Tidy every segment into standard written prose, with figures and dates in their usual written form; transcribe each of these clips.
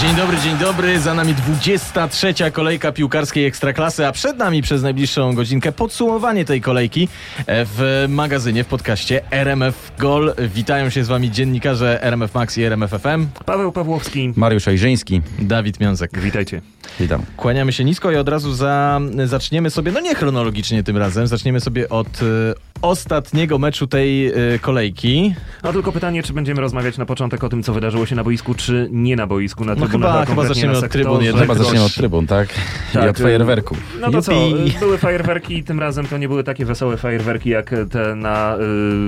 Dzień dobry, za nami 23. kolejka piłkarskiej Ekstraklasy, a przed nami przez najbliższą godzinkę podsumowanie tej kolejki w magazynie, w podcaście RMF Gol. Witają się z wami dziennikarze RMF Max i RMF FM. Paweł Pawłowski. Mariusz Ejrzyński. Dawid Miązek. Witajcie. Witam. Kłaniamy się nisko i od razu zaczniemy sobie, no nie chronologicznie tym razem, zaczniemy sobie od ostatniego meczu tej kolejki. No tylko pytanie, czy będziemy rozmawiać na początek o tym, co wydarzyło się na boisku, czy nie na boisku, na trybunach. No chyba zaczniemy od trybun. Chyba zaczniemy od trybun, tak? I od fajerwerków. No to co, były fajerwerki i tym razem to nie były takie wesołe fajerwerki, jak te na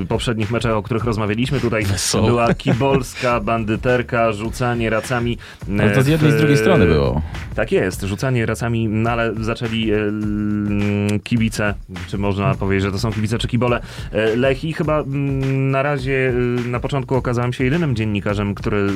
poprzednich meczach, o których rozmawialiśmy. Tutaj była kibolska, bandyterka, rzucanie racami. No to z jednej i z drugiej strony było. Tak jest, rzucanie racami, no ale zaczęli kibice, czy można powiedzieć, że to są kibice, czy kibole Lechii. Chyba na razie na początku okazałem się jedynym dziennikarzem, który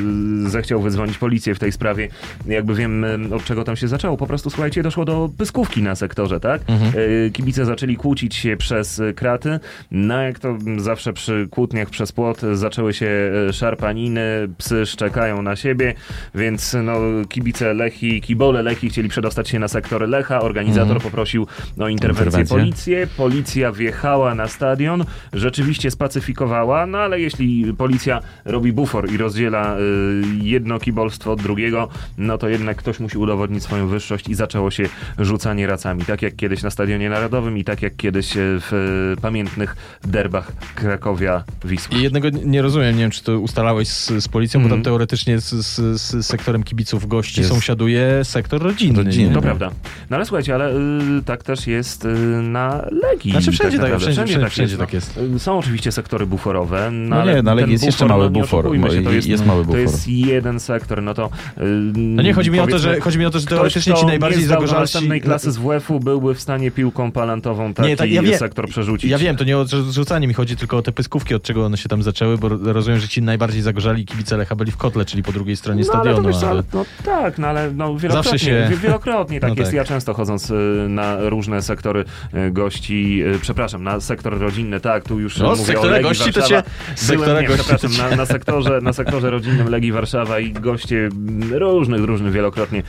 zechciał wydzwonić policję w tej sprawie. Jakby wiem, od czego tam się zaczęło. Po prostu, słuchajcie, doszło do pyskówki na sektorze, tak? Mhm. Kibice zaczęli kłócić się przez kraty. No jak to zawsze przy kłótniach przez płot zaczęły się szarpaniny, psy szczekają na siebie, więc no kibice Lechii, kibole Lechii chcieli przedostać się na sektor Lecha. Organizator poprosił o interwencję policję. Policja wjechała na stadion, rzeczywiście spacyfikowała, no ale jeśli policja robi bufor i rozdziela jedno kibolstwo od drugiego, no to jednak ktoś musi udowodnić swoją wyższość i zaczęło się rzucanie racami, tak jak kiedyś na Stadionie Narodowym i tak jak kiedyś w pamiętnych derbach Cracovia-Wisły. I jednego nie rozumiem, nie wiem, czy to ustalałeś z policją, bo tam teoretycznie z sektorem kibiców gości sąsiaduje sektor rodzinny. To prawda. No ale słuchajcie, ale tak też jest na Legii. Znaczy wszędzie tak jest. Są oczywiście sektory buforowe. No, ale na Legii jest jeszcze mały bufor. To jest jeden sektor, no to... No nie, chodzi mi o to, że teoretycznie ci najbardziej zagorzalsi... Ktoś, następnej klasy z WF-u byłby w stanie piłką palantową taki sektor przerzucić. Ja wiem, to nie o rzucanie mi chodzi, tylko o te pyskówki, od czego one się tam zaczęły, bo rozumiem, że ci najbardziej zagorzali kibice Lecha byli w kotle, czyli po drugiej stronie stadionu. Ale to wiesz, ale... No tak, no ale no, wielokrotnie tak jest. Tak. Ja często chodząc na różne sektory gości, przepraszam, na sektor rodzinny, tak, tu już mówię o Legii gości, Warszawa. Na sektorze rodzinnym Legii Warszawa i goście różnych wielokrotnie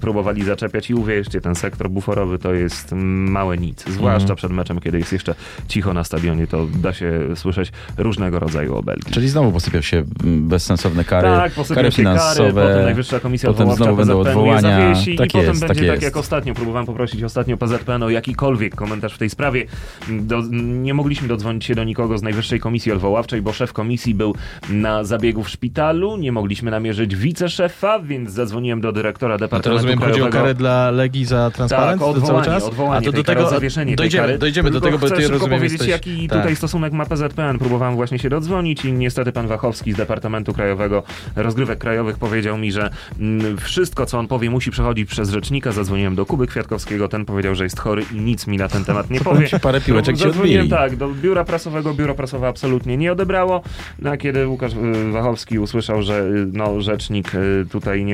próbowali zaczepiać i uwierzcie, ten sektor buforowy to jest małe nic. Zwłaszcza przed meczem, kiedy jest jeszcze cicho na stadionie, to da się słyszeć różnego rodzaju obelgi. Czyli znowu posypią się bezsensowne kary, kary finansowe, potem Najwyższa Komisja Odwoławcza PZPN-u je zawiesi i potem będzie tak jak ostatnio. Próbowałem poprosić ostatnio PZPN o jakikolwiek komentarz w tej sprawie. Nie mogliśmy dodzwonić się do nikogo z Najwyższej Komisji Odwoławczej, bo szef komisji był na zabiegu w szpitalu, nie mogliśmy namierzyć wiceszefa, więc zadzwoniłem do dyrektora departamentu krajowego. Chodzi o karę dla Legii za transparent? Tak, odwołanie. A to do tego zawieszenie dojdziemy do tego, bo ty rozumiesz coś. Jaki tutaj stosunek ma PZPN. Próbowałem właśnie się dodzwonić i niestety pan Wachowski z departamentu krajowego rozgrywek krajowych powiedział mi, że wszystko, co on powie, musi przechodzić przez rzecznika. Zadzwoniłem do Kuby Kwiatkowskiego, ten powiedział, że jest chory i nic mi na ten temat nie powie. Parę piłeczek się odbili. Tak, do biura prasowego, biuro prasowe absolutnie nie odebrało. A kiedy Łukasz Wachowski usłyszał, że no, rzecznik tutaj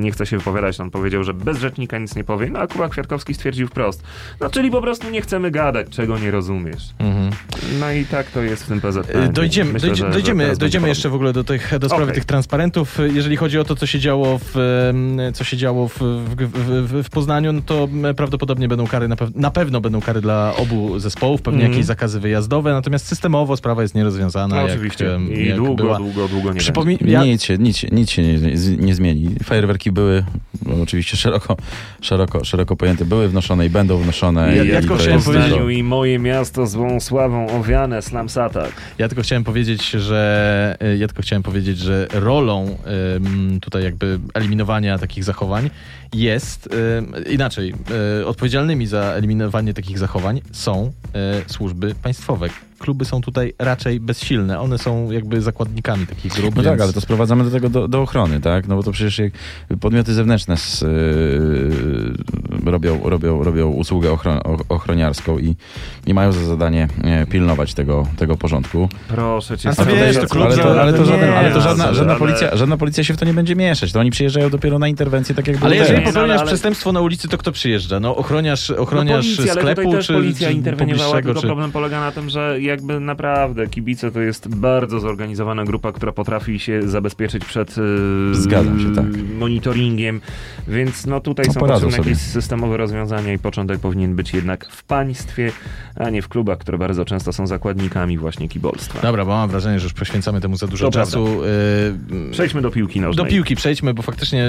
nie chce się wypowiadać, on powiedział, że bez rzecznika nic nie powie, no a Kuba Kwiatkowski stwierdził wprost, no czyli po prostu nie chcemy gadać, czego nie rozumiesz. No i tak to jest w tym PZP. Dojdziemy jeszcze w ogóle do sprawy tych transparentów. Jeżeli chodzi o to, co się działo w Poznaniu, no to prawdopodobnie będą kary, na pewno będą kary dla obu zespołów, pewnie jakieś zakazy wyjazdowe, natomiast systemowo sprawa jest nierozwiązana. No, oczywiście. I długo nie będzie. Nic się nie zmieni. Fajerwerki były oczywiście szeroko pojęte. Były wnoszone i będą wnoszone. Ja tylko chciałem powiedzieć... I moje miasto złą sławą owiane slams attack. Ja tylko chciałem powiedzieć, że rolą tutaj jakby eliminowania takich zachowań jest... Inaczej, odpowiedzialnymi za eliminowanie takich zachowań są służby państwowe. Kluby są tutaj raczej bezsilne. One są jakby zakładnikami takich grup. No więc... tak, ale to sprowadzamy do tego, do ochrony, tak? No bo to przecież jak podmioty zewnętrzne robią usługę ochroniarską i mają za zadanie pilnować tego porządku. Proszę cię. Żadna policja się w to nie będzie mieszać. To oni przyjeżdżają dopiero na interwencję, tak jak... Ale jeżeli popełniasz przestępstwo na ulicy, to kto przyjeżdża? No ochroniarz sklepu, policja, czy bliższego? Problem polega na tym, że jakby naprawdę kibice to jest bardzo zorganizowana grupa, która potrafi się zabezpieczyć przed monitoringiem, więc no tutaj są potrzebne jakieś systemowe rozwiązania i początek powinien być jednak w państwie, a nie w klubach, które bardzo często są zakładnikami właśnie kibolstwa. Dobra, bo mam wrażenie, że już poświęcamy temu za dużo czasu. Przejdźmy do piłki nożnej. Do piłki przejdźmy, bo faktycznie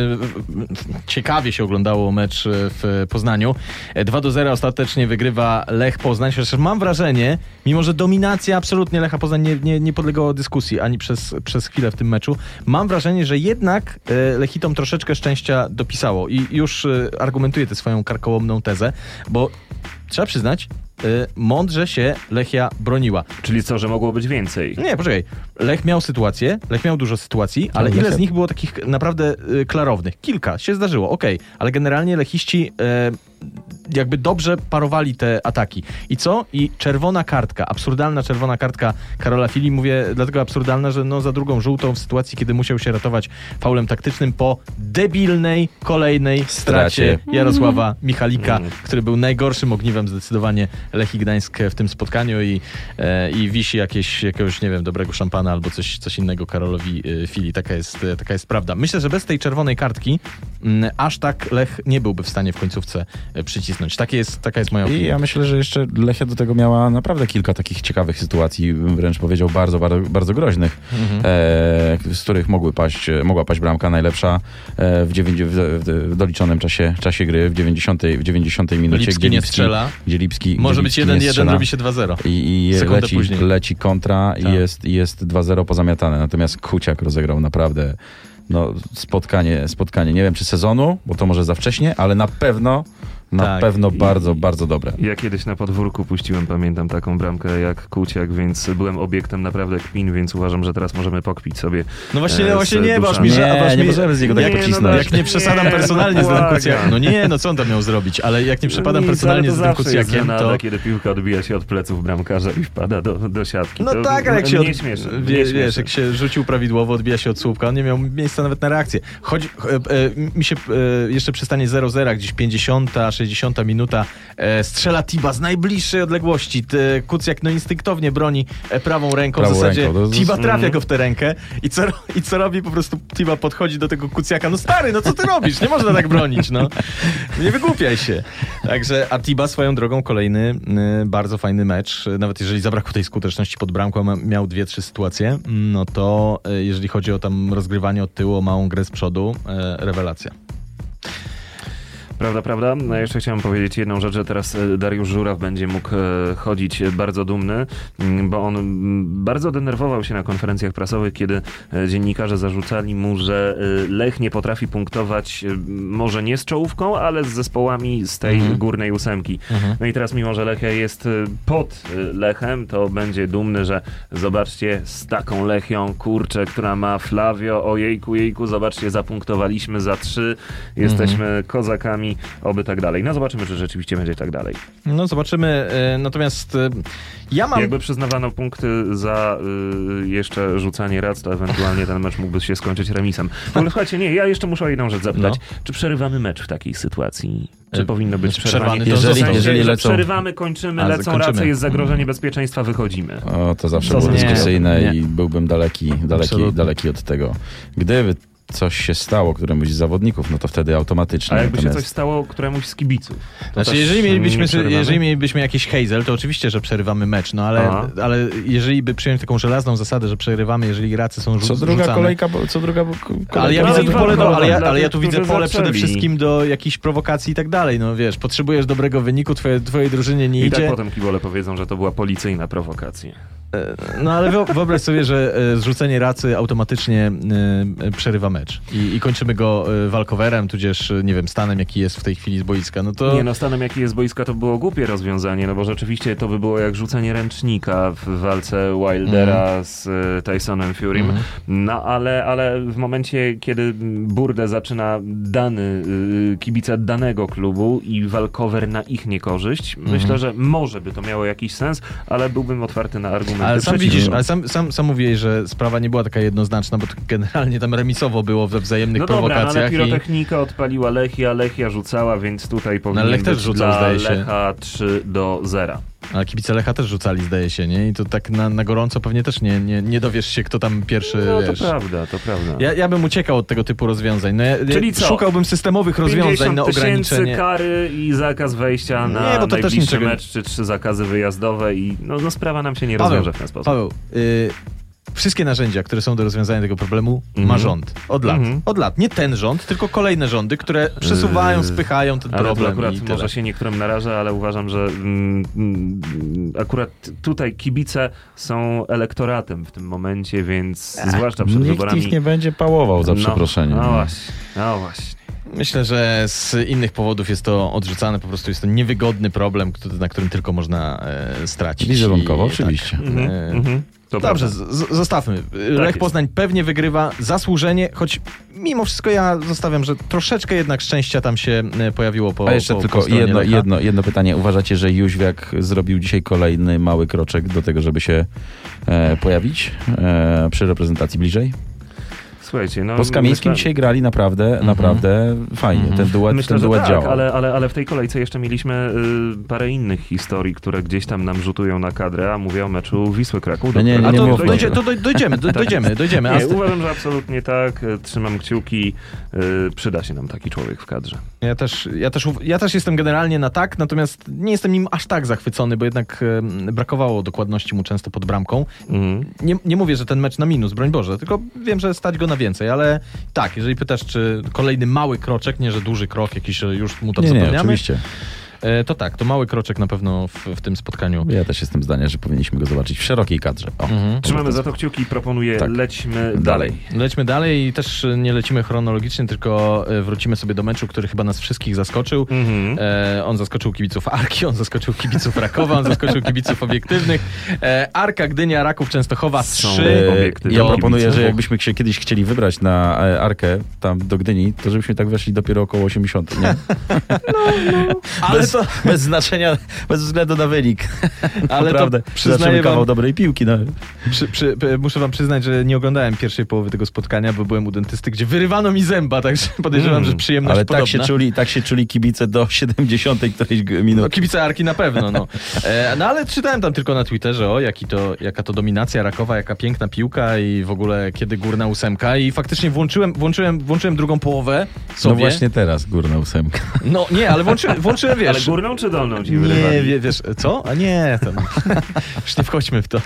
ciekawie się oglądało mecz w Poznaniu. 2-0 ostatecznie wygrywa Lech Poznań. Chociaż mam wrażenie, mimo że dominacja absolutnie Lecha Poznań nie podlegała dyskusji ani przez chwilę w tym meczu, mam wrażenie, że jednak Lechitom troszeczkę szczęścia dopisało. I już argumentuję tę swoją karkołomną tezę, bo trzeba przyznać, mądrze się Lechia broniła. Czyli co, że mogło być więcej? Nie, poczekaj. Lech miał dużo sytuacji, ale ile z nich było takich naprawdę klarownych? Kilka się zdarzyło, okej, ale generalnie lechiści jakby dobrze parowali te ataki. I co? I czerwona kartka, absurdalna czerwona kartka Karola Fili, mówię dlatego absurdalna, że no za drugą żółtą w sytuacji, kiedy musiał się ratować faulem taktycznym po debilnej kolejnej stracie Jarosława Michalika, który był najgorszym ogniwem zdecydowanie Lechii Gdańsk w tym spotkaniu i wisi jakiegoś, nie wiem, dobrego szampana albo coś innego Karolowi Fili. Taka jest prawda. Myślę, że bez tej czerwonej kartki aż tak Lech nie byłby w stanie w końcówce przycisnąć. Taka jest moja opinia. I ja myślę, że jeszcze Lechia do tego miała naprawdę kilka takich ciekawych sytuacji, wręcz powiedział bardzo, bardzo, bardzo groźnych, z których mogła paść bramka najlepsza w doliczonym czasie gry, w 90 minucie. Lipski nie strzela. Gdzie Lipski może być 1-1, robi się 2-0. I leci kontra i jest 2-0 pozamiatane. Natomiast Kuciak rozegrał naprawdę spotkanie. Nie wiem, czy sezonu, bo to może za wcześnie, ale na pewno bardzo, bardzo dobre. Ja kiedyś na podwórku puściłem, pamiętam, taką bramkę jak Kuciak, więc byłem obiektem naprawdę kpin, więc uważam, że teraz możemy pokpić sobie. No właśnie nie, bo aż mi nie możemy z niego tak pocisnąć. Jak nie przesadam personalnie z tym Kucjakiem. No nie, co on tam miał zrobić, ale jak nie przepadam personalnie z tym Kucjakiem, to... kiedy piłka odbija się od pleców bramkarza i wpada do siatki. No tak, ale jak się... Wiesz, jak się rzucił prawidłowo, odbija się od słupka, on nie miał miejsca nawet na reakcję. Choć mi się jeszcze przystanie 0-0, gdzieś 50, 60 minuta, strzela Tiba z najbliższej odległości. Kucjak instynktownie broni prawą ręką. W zasadzie Tiba trafia go w tę rękę i co robi? Po prostu Tiba podchodzi do tego Kucjaka. No stary, co ty robisz? Nie można tak bronić, Nie wygłupiaj się. Także, a Tiba swoją drogą kolejny bardzo fajny mecz. Nawet jeżeli zabrakło tej skuteczności pod bramką, miał 2-3 sytuacje, no to jeżeli chodzi o tam rozgrywanie od tyłu, o małą grę z przodu, rewelacja. Prawda. Ja jeszcze chciałem powiedzieć jedną rzecz, że teraz Dariusz Żuraw będzie mógł chodzić bardzo dumny, bo on bardzo denerwował się na konferencjach prasowych, kiedy dziennikarze zarzucali mu, że Lech nie potrafi punktować może nie z czołówką, ale z zespołami z tej górnej ósemki. No i teraz mimo, że Lechia jest pod Lechem, to będzie dumny, że zobaczcie, z taką Lechią, która ma Flavio, ojejku, zobaczcie, zapunktowaliśmy za 3, jesteśmy kozakami, oby tak dalej. No zobaczymy, czy rzeczywiście będzie tak dalej. No zobaczymy, natomiast ja mam... Jakby przyznawano punkty za jeszcze rzucanie rac, to ewentualnie ten mecz mógłby się skończyć remisem. Ale słuchajcie, ja jeszcze muszę o jedną rzecz zapytać. Czy przerywamy mecz w takiej sytuacji? Czy powinno być przerwanie? Jeżeli lecą... Przerywamy, kończymy, lecą racje, jest zagrożenie bezpieczeństwa, wychodzimy. O, to zawsze było dyskusyjne i byłbym daleki od tego. Gdyby coś się stało któremuś z zawodników, no to wtedy automatycznie. A jakby się coś stało któremuś z kibiców? Znaczy, jeżeli mielibyśmy jakiś hejzel, to oczywiście, że przerywamy mecz, ale jeżeli by przyjąć taką żelazną zasadę, że przerywamy, jeżeli racy są rzucane... Co druga kolejka. Ale ja tu widzę pole przede wszystkim do jakichś prowokacji i tak dalej. No wiesz, potrzebujesz dobrego wyniku, twojej drużynie nie idzie. I tak potem kibole powiedzą, że to była policyjna prowokacja. No ale wyobraź sobie, że zrzucenie racy automatycznie przerywa mecz i kończymy go walkowerem, tudzież, nie wiem, stanem, jaki jest w tej chwili z boiska, no to... Nie, stanem, jaki jest z boiska, to było głupie rozwiązanie, bo rzeczywiście to by było jak rzucenie ręcznika w walce Wildera z Tysonem Furym, ale w momencie, kiedy burdę zaczyna dany kibica danego klubu i walkower na ich niekorzyść, myślę, że może by to miało jakiś sens, ale byłbym otwarty na argumenty. Ale sam widzisz, sam mówiłeś, że sprawa nie była taka jednoznaczna, bo to generalnie tam remisowo było we wzajemnych prowokacjach. No ale pirotechnika odpaliła Lechia rzucała, więc tutaj powinien być Lech też rzucał, zdaje się. Lecha 3-0. A kibice Lecha też rzucali, zdaje się, nie? I to tak na gorąco pewnie też nie dowiesz się, kto tam pierwszy, no, wiesz. To prawda. Ja bym uciekał od tego typu rozwiązań. No, czyli co? Szukałbym systemowych rozwiązań na ograniczenie. Kary i zakaz wejścia na bo to najbliższy też niczego... mecz, czy 3 zakazy wyjazdowe i no sprawa nam się nie rozwiąże w ten sposób. Paweł, wszystkie narzędzia, które są do rozwiązania tego problemu, ma rząd. Od lat. Nie ten rząd, tylko kolejne rządy, które przesuwają, spychają ten problem. Akurat i może się niektórym naraża, ale uważam, że akurat tutaj kibice są elektoratem w tym momencie, więc zwłaszcza przed wyborami... Nikt ich nie będzie pałował, za przeproszeniem. No właśnie. Myślę, że z innych powodów jest to odrzucane, po prostu jest to niewygodny problem, na którym tylko można stracić. Wizerunkowo, oczywiście. Tak. Dobrze, zostawmy. Lech Poznań pewnie wygrywa zasłużenie, choć mimo wszystko ja zostawiam, że troszeczkę jednak szczęścia tam się pojawiło po. A jeszcze tylko jedno pytanie. Uważacie, że Jóźwiak zrobił dzisiaj kolejny mały kroczek do tego, żeby się pojawić przy reprezentacji bliżej? Słuchajcie, bo z Kamińskim dzisiaj grali naprawdę fajnie. Ten duet tak, działa. Ale w tej kolejce jeszcze mieliśmy parę innych historii, które gdzieś tam nam rzutują na kadrę, a mówię o meczu Wisły Kraków. Dojdziemy. Nie, uważam, że absolutnie tak. Trzymam kciuki. Przyda się nam taki człowiek w kadrze. Ja też jestem generalnie na tak, natomiast nie jestem nim aż tak zachwycony, bo jednak brakowało dokładności mu często pod bramką. Nie mówię, że ten mecz na minus, broń Boże, tylko wiem, że stać go na więcej, ale tak, jeżeli pytasz, czy kolejny mały kroczek, nie, że duży krok jakiś, już mu to zapomniamy. Oczywiście. To tak, to mały kroczek na pewno w tym spotkaniu. Ja też jestem zdania, że powinniśmy go zobaczyć w szerokiej kadrze. Trzymamy za to kciuki i proponuję, lećmy dalej. Lećmy dalej i też nie lecimy chronologicznie, tylko wrócimy sobie do meczu, który chyba nas wszystkich zaskoczył. On zaskoczył kibiców Arki, on zaskoczył kibiców Rakowa, on zaskoczył kibiców obiektywnych. Arka Gdynia, Raków Częstochowa 3. Ja proponuję, że jakbyśmy się kiedyś chcieli wybrać na Arkę, tam do Gdyni, to żebyśmy tak weszli dopiero około 80, nie? Ale bez znaczenia, bez względu na wynik. Ale naprawdę, przyznaję kawał dobrej piłki. Muszę wam przyznać, że nie oglądałem pierwszej połowy tego spotkania, bo byłem u dentysty, gdzie wyrywano mi zęba, także podejrzewam, że przyjemność ale podobna. Ale tak się czuli kibice do 70 którejś minuty. No, kibice Arki na pewno. Ale czytałem tam tylko na Twitterze, jaka to dominacja Rakowa, jaka piękna piłka i w ogóle kiedy górna ósemka i faktycznie włączyłem drugą połowę sobie. No właśnie teraz górna ósemka. No nie, ale włączyłem, wiesz, ale górną czy dolną ci wyrywali? Nie, wiesz, co? A nie, to już nie wchodźmy w to.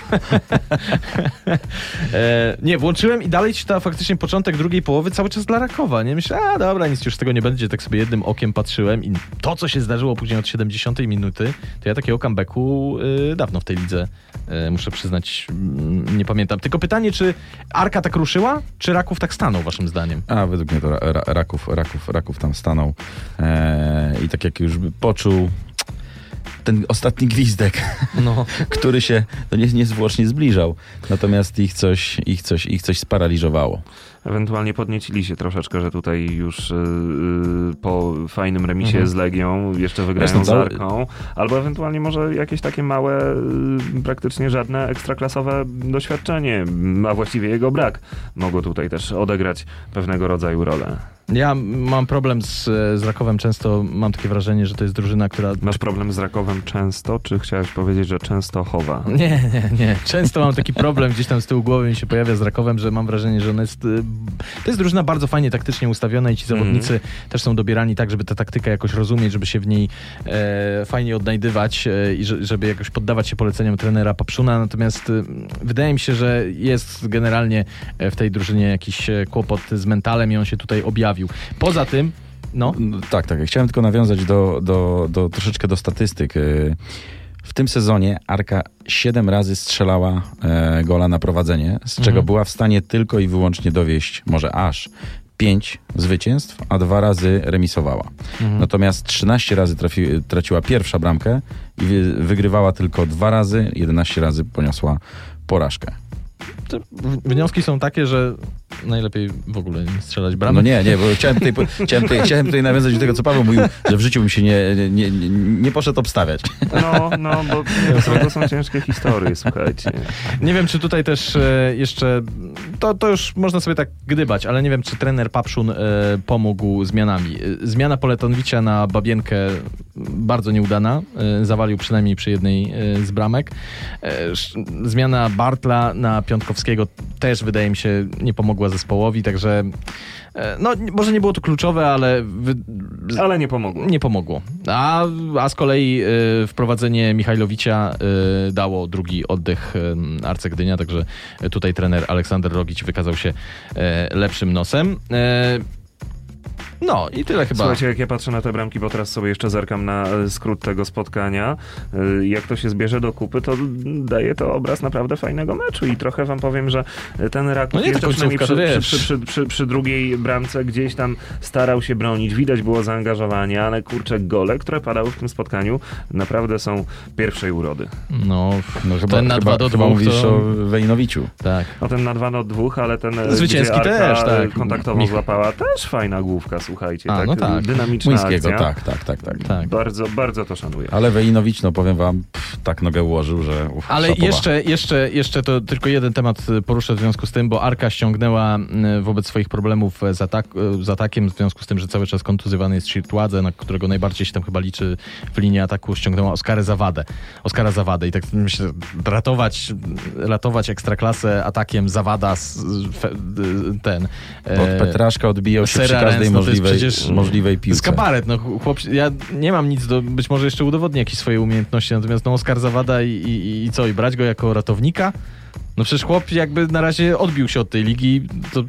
Nie, włączyłem i dalej czyta faktycznie początek drugiej połowy cały czas dla Rakowa, nie? Myślę, dobra, nic już z tego nie będzie, tak sobie jednym okiem patrzyłem i to, co się zdarzyło później od 70 minuty, to ja takiego comebacku dawno w tej lidze, muszę przyznać, nie pamiętam. Tylko pytanie, czy Arka tak ruszyła, czy Raków tak stanął, waszym zdaniem? A według mnie to Raków tam stanął i tak jak już poczuł ten ostatni gwizdek, który się niezwłocznie zbliżał. Natomiast ich coś sparaliżowało. Ewentualnie podniecili się troszeczkę, że tutaj już po fajnym remisie z Legią jeszcze wygrają z Arką. Albo ewentualnie może jakieś takie małe, praktycznie żadne ekstraklasowe doświadczenie, a właściwie jego brak, mogło tutaj też odegrać pewnego rodzaju rolę. Ja mam problem z Rakowem często, mam takie wrażenie, że to jest drużyna, która... Masz problem z Rakowem często, czy chciałeś powiedzieć, że Częstochowa? Nie. Często mam taki problem, gdzieś tam z tyłu głowy mi się pojawia z Rakowem, że mam wrażenie, że ona jest... To jest drużyna bardzo fajnie taktycznie ustawiona i ci zawodnicy też są dobierani tak, żeby tę taktykę jakoś rozumieć, żeby się w niej fajnie odnajdywać i żeby jakoś poddawać się poleceniom trenera Papszuna, natomiast wydaje mi się, że jest generalnie w tej drużynie jakiś kłopot z mentalem i on się tutaj objawił. Poza tym, Tak. Ja chciałem tylko nawiązać do troszeczkę do statystyk. W tym sezonie Arka 7 razy strzelała gola na prowadzenie, z czego była w stanie tylko i wyłącznie dowieść, może aż 5 zwycięstw, a 2 razy remisowała. Natomiast 13 razy traciła pierwszą bramkę i wygrywała tylko 2 razy, 11 razy poniosła porażkę. Wnioski są takie, że najlepiej w ogóle nie strzelać bramek. Nie, bo chciałem tutaj nawiązać do tego, co Paweł mówił, że w życiu bym się nie poszedł obstawiać. Bo to są ciężkie historie, słuchajcie. Nie wiem, czy tutaj też jeszcze, to już można sobie tak gdybać, ale nie wiem, czy trener Papszun pomógł zmianami. Zmiana Poletonowicza na Babienkę bardzo nieudana. Zawalił przynajmniej przy jednej z bramek. Zmiana Bartla na Piątkowskiego też, wydaje mi się, nie pomogła zespołowi, także no, może nie było to kluczowe, ale... Ale nie pomogło. Nie pomogło. A z kolei wprowadzenie Michajlowicza dało drugi oddech Arce Gdynia, także tutaj trener Aleksander Rogić wykazał się lepszym nosem. No i tyle chyba. Słuchajcie, jak ja patrzę na te bramki, bo teraz sobie jeszcze zerkam na skrót tego spotkania, jak to się zbierze do kupy, to daje to obraz naprawdę fajnego meczu i trochę wam powiem, że ten Raków no jeszcze przynajmniej przy drugiej bramce gdzieś tam starał się bronić, widać było zaangażowanie, ale kurczę, gole, które padały w tym spotkaniu, naprawdę są pierwszej urody. No ten na 2-2 mówisz o Wejnowiciu. Tak. No ten na 2-2, ale ten zwycięski też, tak. Kontaktową złapała, też fajna główka, słuchajcie, tak, dynamiczna akcja. Tak. Bardzo, bardzo to szanuję. Ale Wejinowicz, no powiem wam, tak nogę ułożył, że... Ale szapowa. jeszcze to tylko jeden temat poruszę w związku z tym, bo Arka ściągnęła wobec swoich problemów z atakiem, w związku z tym, że cały czas kontuzywany jest Shirtładze, na którego najbardziej się tam chyba liczy w linii ataku, ściągnęła Oskara Zawadę. I tak myślę, ratować Ekstraklasę atakiem Zawada Od Petraszka odbijał się przy każdej możliwej piłce. To jest kabaret. No, ja nie mam nic do... Być może jeszcze udowodnię jakieś swoje umiejętności, natomiast no, Oskar Zawada i co? I brać go jako ratownika? No przecież chłop jakby na razie odbił się od tej ligi, to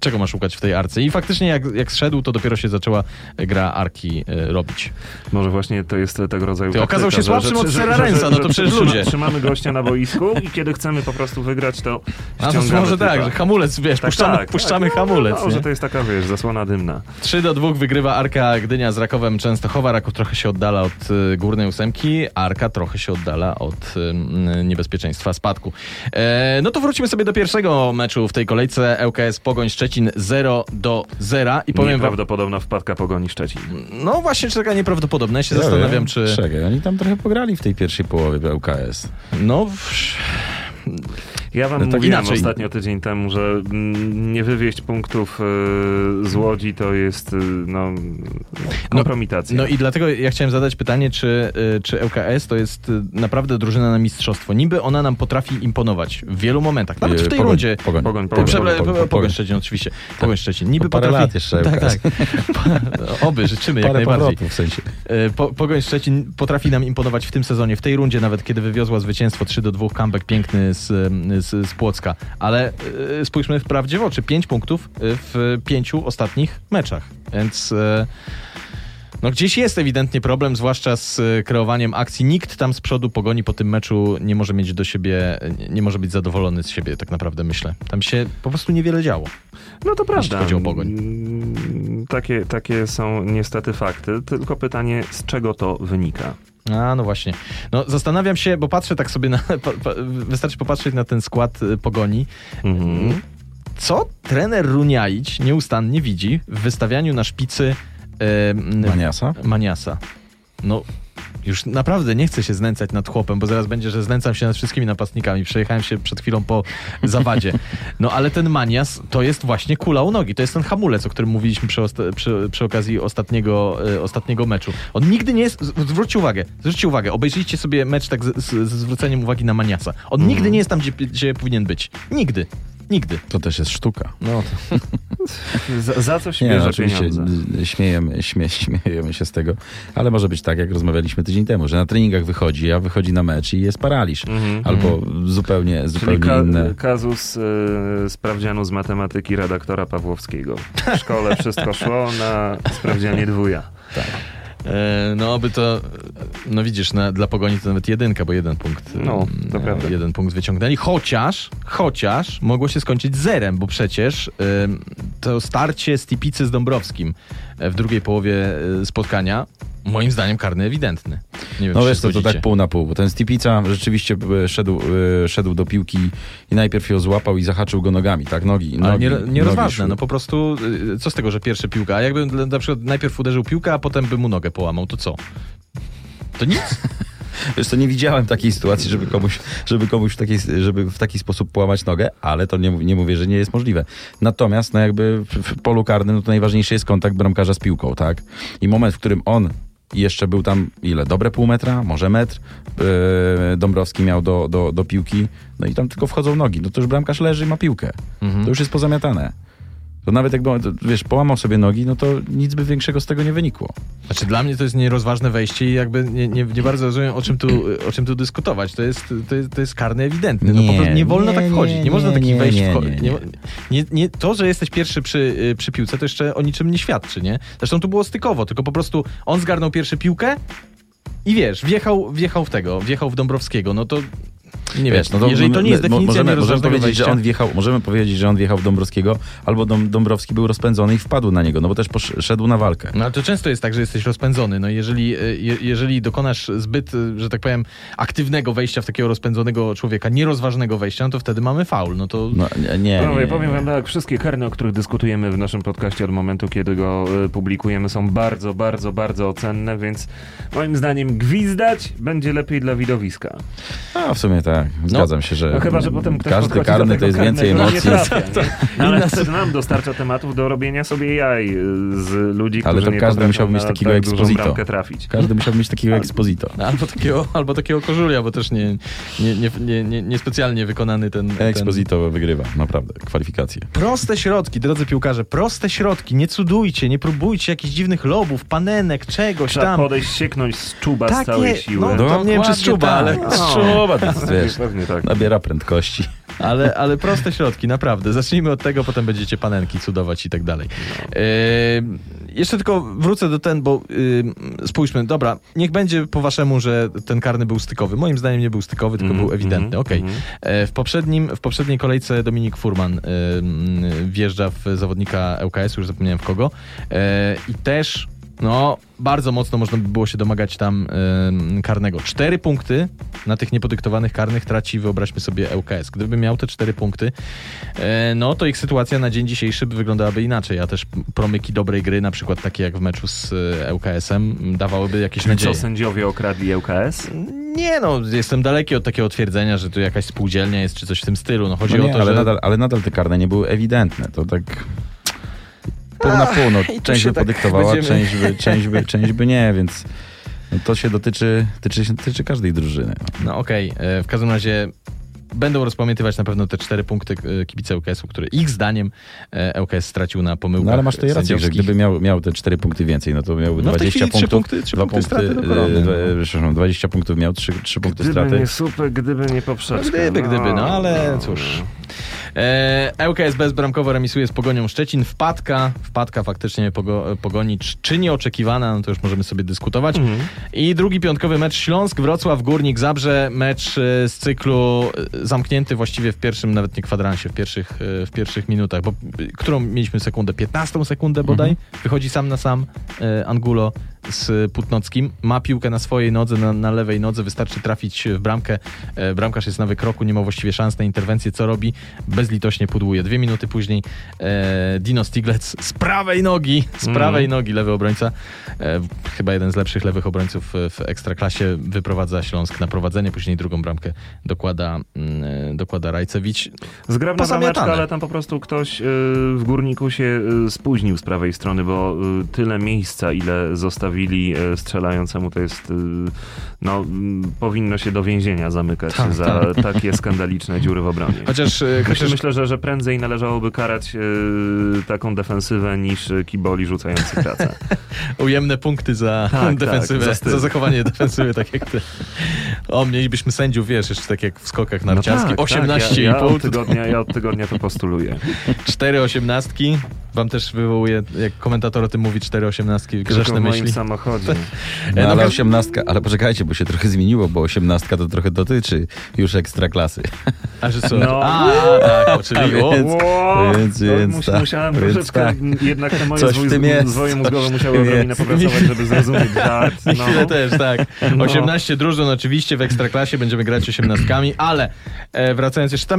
czego ma szukać w tej Arce? I faktycznie jak zszedł, to dopiero się zaczęła gra Arki robić. Może właśnie to jest tego rodzaju... okazał się słabszym od Serarensa, no to przecież ludzie. Trzymamy gościa na boisku i kiedy chcemy po prostu wygrać, to ściągamy. A może typa. Tak, że hamulec, wiesz, puszczamy hamulec. No, może to jest taka, wiesz, zasłona dymna. 3-2 wygrywa Arka Gdynia z Rakowem Częstochowa. Raków trochę się oddala od górnej ósemki, Arka trochę się oddala od niebezpieczeństwa spadku. No to wrócimy sobie do pierwszego meczu w tej kolejce. ŁKS Pogoń Szczecin 0-0 i powiem nieprawdopodobna wpadka Pogoni Szczecin. No właśnie, czy taka nieprawdopodobna? Ja się zastanawiam, czy... Czekaj, oni tam trochę pograli w tej pierwszej połowie ŁKS. Ja wam mówiłem ostatnio tydzień temu, że nie wywieźć punktów z Łodzi to jest kompromitacja. No i dlatego ja chciałem zadać pytanie, czy ŁKS to jest naprawdę drużyna na mistrzostwo. Niby ona nam potrafi imponować w wielu momentach. Nawet w tej rundzie. Pogoń Szczecin, oczywiście. Pogoń Szczecin. Niby potrafi... Parę lat jeszcze ŁKS. Oby, życzymy jak najbardziej. W sensie. Pogoń Szczecin potrafi nam imponować w tym sezonie, w tej rundzie nawet, kiedy wywiozła zwycięstwo 3-2, comeback piękny z Płocka, ale spójrzmy wprawdzie w oczy. 5 punktów w 5 ostatnich meczach, więc gdzieś jest ewidentnie problem, zwłaszcza z kreowaniem akcji. Nikt tam z przodu Pogoni po tym meczu nie może mieć do siebie, nie może być zadowolony z siebie, tak naprawdę myślę. Tam się po prostu niewiele działo. No to prawda. Jeśli chodzi o Pogoń. Takie są niestety fakty, tylko pytanie, z czego to wynika? A, no właśnie. No zastanawiam się, bo patrzę tak sobie wystarczy popatrzeć na ten skład Pogoni. Mhm. Co trener Runiaić nieustannie widzi w wystawianiu na szpicy Maniasa. No już naprawdę nie chcę się znęcać nad chłopem, bo zaraz będzie, że znęcam się nad wszystkimi napastnikami. Przejechałem się przed chwilą po Zawadzie. No ale ten Manias to jest właśnie kula u nogi. To jest ten hamulec, o którym mówiliśmy przy okazji ostatniego meczu. On nigdy nie jest... Zwróćcie uwagę. Obejrzyjcie sobie mecz tak ze zwróceniem uwagi na Maniasa. On nigdy nie jest tam, gdzie powinien być. Nigdy. To też jest sztuka. No to... za coś bierze pieniądze. Śmiejemy się z tego, ale może być tak, jak rozmawialiśmy tydzień temu, że na treningach wychodzi, a wychodzi na mecz i jest paraliż. Mm-hmm. Albo zupełnie inne. Kazus sprawdzianu z matematyki redaktora Pawłowskiego. W szkole wszystko szło, na sprawdzianie dwuja. Tak. No by to, no widzisz, dla Pogoni to nawet 1, bo 1 punkt. No, to prawda. 1 punkt wyciągnęli, chociaż mogło się skończyć 0, bo przecież to starcie Stipicy z Dąbrowskim w drugiej połowie spotkania, moim zdaniem karny ewidentny. Nie wiem, wiesz co, to tak pół na pół, bo ten Stipica rzeczywiście szedł do piłki i najpierw ją złapał i zahaczył go nogami, tak? Nierozważne, po prostu co z tego, że pierwsza piłka, a jakby na przykład najpierw uderzył piłkę, a potem by mu nogę połamał, to co? To nic. Wiesz co, nie widziałem takiej sytuacji, żeby w taki sposób połamać nogę, ale to nie mówię, że nie jest możliwe. Natomiast jakby w polu karnym to najważniejszy jest kontakt bramkarza z piłką, tak? I moment, w którym on i jeszcze był tam ile? Dobre pół metra? Może metr? Dąbrowski miał do piłki. No i tam tylko wchodzą nogi. No to już bramkarz leży i ma piłkę. Mhm. To już jest pozamiatane. To nawet jakby, wiesz, połamał sobie nogi, no to nic by większego z tego nie wynikło. Znaczy dla mnie to jest nierozważne wejście i jakby nie bardzo rozumiem, o czym tu dyskutować. To jest karny ewidentny. Nie, no po prostu nie wolno tak wchodzić. Nie można takich wejść wchodzić. To, że jesteś pierwszy przy piłce, to jeszcze o niczym nie świadczy, nie? Zresztą tu było stykowo, tylko po prostu on zgarnął pierwszy piłkę i wiesz, wjechał w Dąbrowskiego. No to... Nie wiesz, no to, jeżeli to nie jest definicja możemy powiedzieć, że on wjechał w Dąbrowskiego, albo Dąbrowski był rozpędzony i wpadł na niego, no bo też poszedł na walkę. No ale to często jest tak, że jesteś rozpędzony, no jeżeli dokonasz zbyt, że tak powiem, aktywnego wejścia w takiego rozpędzonego człowieka, nierozważnego wejścia, no to wtedy mamy faul, no to... No, nie. Powiem wam tak, wszystkie karne, o których dyskutujemy w naszym podcaście od momentu, kiedy go publikujemy, są bardzo, bardzo, bardzo cenne, więc moim zdaniem gwizdać będzie lepiej dla widowiska. A w sumie tak. Zgadzam się, że chyba, że potem ktoś każdy karny to jest więcej emocji. Ale wtedy nam dostarcza tematów do robienia sobie jaj z ludzi, ale którzy nie potrafią Każdy musiał mieć takiego Exposito. Albo takiego Kożulia, bo też niespecjalnie wykonany ten... Exposito wygrywa, naprawdę, kwalifikacje. Proste środki, drodzy piłkarze, proste środki. Nie cudujcie, nie próbujcie jakichś dziwnych lobów, panenek, czegoś tam. Trzeba podejść, sieknąć z czuba z całej siły. No, nie wiem, czy z czuba, ale z czuba to jest, wiesz. Pewnie tak. Nabiera prędkości. Ale proste środki, naprawdę. Zacznijmy od tego, potem będziecie panenki cudować i tak dalej. Jeszcze tylko wrócę do ten, bo spójrzmy, dobra, niech będzie po waszemu, że ten karny był stykowy. Moim zdaniem nie był stykowy, tylko był ewidentny. Okej. W poprzedniej kolejce Dominik Furman wjeżdża w zawodnika ŁKS, już zapomniałem w kogo. I też, no... Bardzo mocno można by było się domagać tam karnego. 4 punkty na tych niepodyktowanych karnych traci, wyobraźmy sobie, ŁKS. Gdyby miał te 4 punkty, no to ich sytuacja na dzień dzisiejszy wyglądałaby inaczej, a też promyki dobrej gry, na przykład takie jak w meczu z ŁKS-em, dawałyby jakieś nadzieje. Co, sędziowie okradli ŁKS? Nie, no jestem daleki od takiego twierdzenia, że tu jakaś spółdzielnia jest, czy coś w tym stylu. No chodzi o to, że... Ale nadal te karne nie były ewidentne, to tak... Pół na pół, no, część by podyktowała, tak część by nie, więc to się dotyczy każdej drużyny. No okej, w każdym razie będą rozpamiętywać na pewno te 4 punkty kibice ŁKS-u, które ich zdaniem ŁKS stracił na pomyłkach. No ale masz tutaj rację, że gdyby miał te 4 punkty więcej, no to miałby 20 punktów. 20 punktów miał, 3 punkty straty. Gdyby nie super, gdyby nie poprzeczka. Cóż. ŁKS bezbramkowo remisuje z Pogonią Szczecin. Wpadka faktycznie Pogoni, czy nieoczekiwana, no to już możemy sobie dyskutować. I drugi piątkowy mecz Śląsk Wrocław, Górnik Zabrze, mecz z cyklu zamknięty właściwie w pierwszym, nawet nie kwadransie, w pierwszych minutach, bo którą mieliśmy sekundę? 15 sekundę bodaj. Wychodzi sam na sam Angulo z Putnockim, ma piłkę na swojej nodze, na lewej nodze, wystarczy trafić w bramkę, bramkarz jest na wykroku, nie ma właściwie szans na interwencję, co robi? Bezlitośnie pudłuje. 2 minuty później Dino Stiglec z prawej nogi lewy obrońca, chyba jeden z lepszych lewych obrońców w Ekstraklasie, wyprowadza Śląsk na prowadzenie, później drugą bramkę dokłada Rajcewicz. Zgrabna brameczka, ale tam po prostu ktoś w Górniku się spóźnił z prawej strony, bo tyle miejsca, ile zostawili strzelającemu, to jest powinno się do więzienia zamykać za takie skandaliczne dziury w obronie. Chociaż myślę, że prędzej należałoby karać taką defensywę niż kiboli rzucający pracę. Ujemne punkty za defensywę, za zachowanie defensywy, tak jak ty. O, mielibyśmy sędziów, wiesz, jeszcze tak jak w skokach narciarskich. 18 i pół. Ja od tygodnia to postuluję. 4 18. Wam też wywołuje, jak komentator o tym mówi, 4 18, grzeszne myśli. W moim samochodzie. No, ale 18, ale poczekajcie, bo się trochę zmieniło, bo 18 to trochę dotyczy już Ekstraklasy. A że co? No. Musiałem troszeczkę moje zwoje mózgowe musiały odrobinę popracować, żeby zrozumieć żart. No. Chwilę też, tak. 18 drużyn oczywiście w Ekstraklasie, będziemy grać 18-kami, ale wracając jeszcze,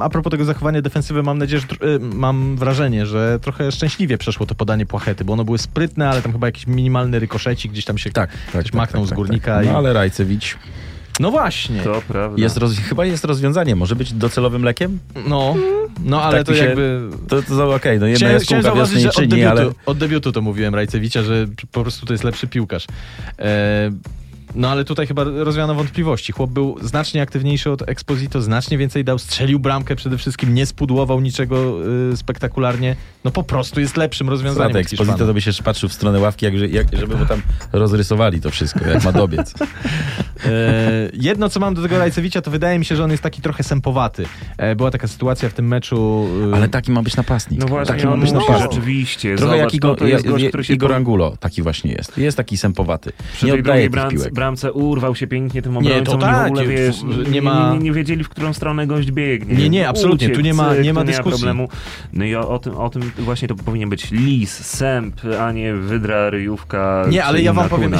a propos tego zachowania defensywy, mam nadzieję, że mam wrażenie, że trochę szczęśliwie przeszło to podanie Płachety, bo ono były sprytne, ale tam chyba jakiś minimalny rykoszecik, gdzieś tam się ktoś machnął z Górnika. No ale Rajcewicz... No właśnie. To prawda. Chyba jest rozwiązanie. Może być docelowym lekiem? No. No ale tak to się, jakby... To okej, okay, no jedna jest kółka wiosniczyni, ale... Od debiutu to mówiłem Rajcewicza, że po prostu to jest lepszy piłkarz. No ale tutaj chyba rozwiano wątpliwości. Chłop był znacznie aktywniejszy od Exposito, znacznie więcej dał, strzelił bramkę przede wszystkim, nie spudłował niczego spektakularnie. No po prostu jest lepszym rozwiązaniem. Słuchaj, Exposito to by się patrzył w stronę ławki, żeby mu tam rozrysowali to wszystko, jak ma dobiec. Jedno, co mam do tego Rajcewicza, to wydaje mi się, że on jest taki trochę sępowaty. Była taka sytuacja w tym meczu... Ale taki ma być napastnik. No właśnie, taki ma być napastnik. Rzeczywiście. Trochę jak Igor Angulo taki właśnie jest. Jest taki sępowaty. Nie oddaje tych piłek. Bramce urwał się pięknie tym obrońcom, tak, w ogóle, wiesz, nie wiedzieli, w którą stronę gość biegnie. Nie, absolutnie, uciec, tu nie ma dyskusji. Problemu. No i o tym właśnie to powinien być lis, sęp, a nie wydra, ryjówka. Nie, ale ja wam powiem,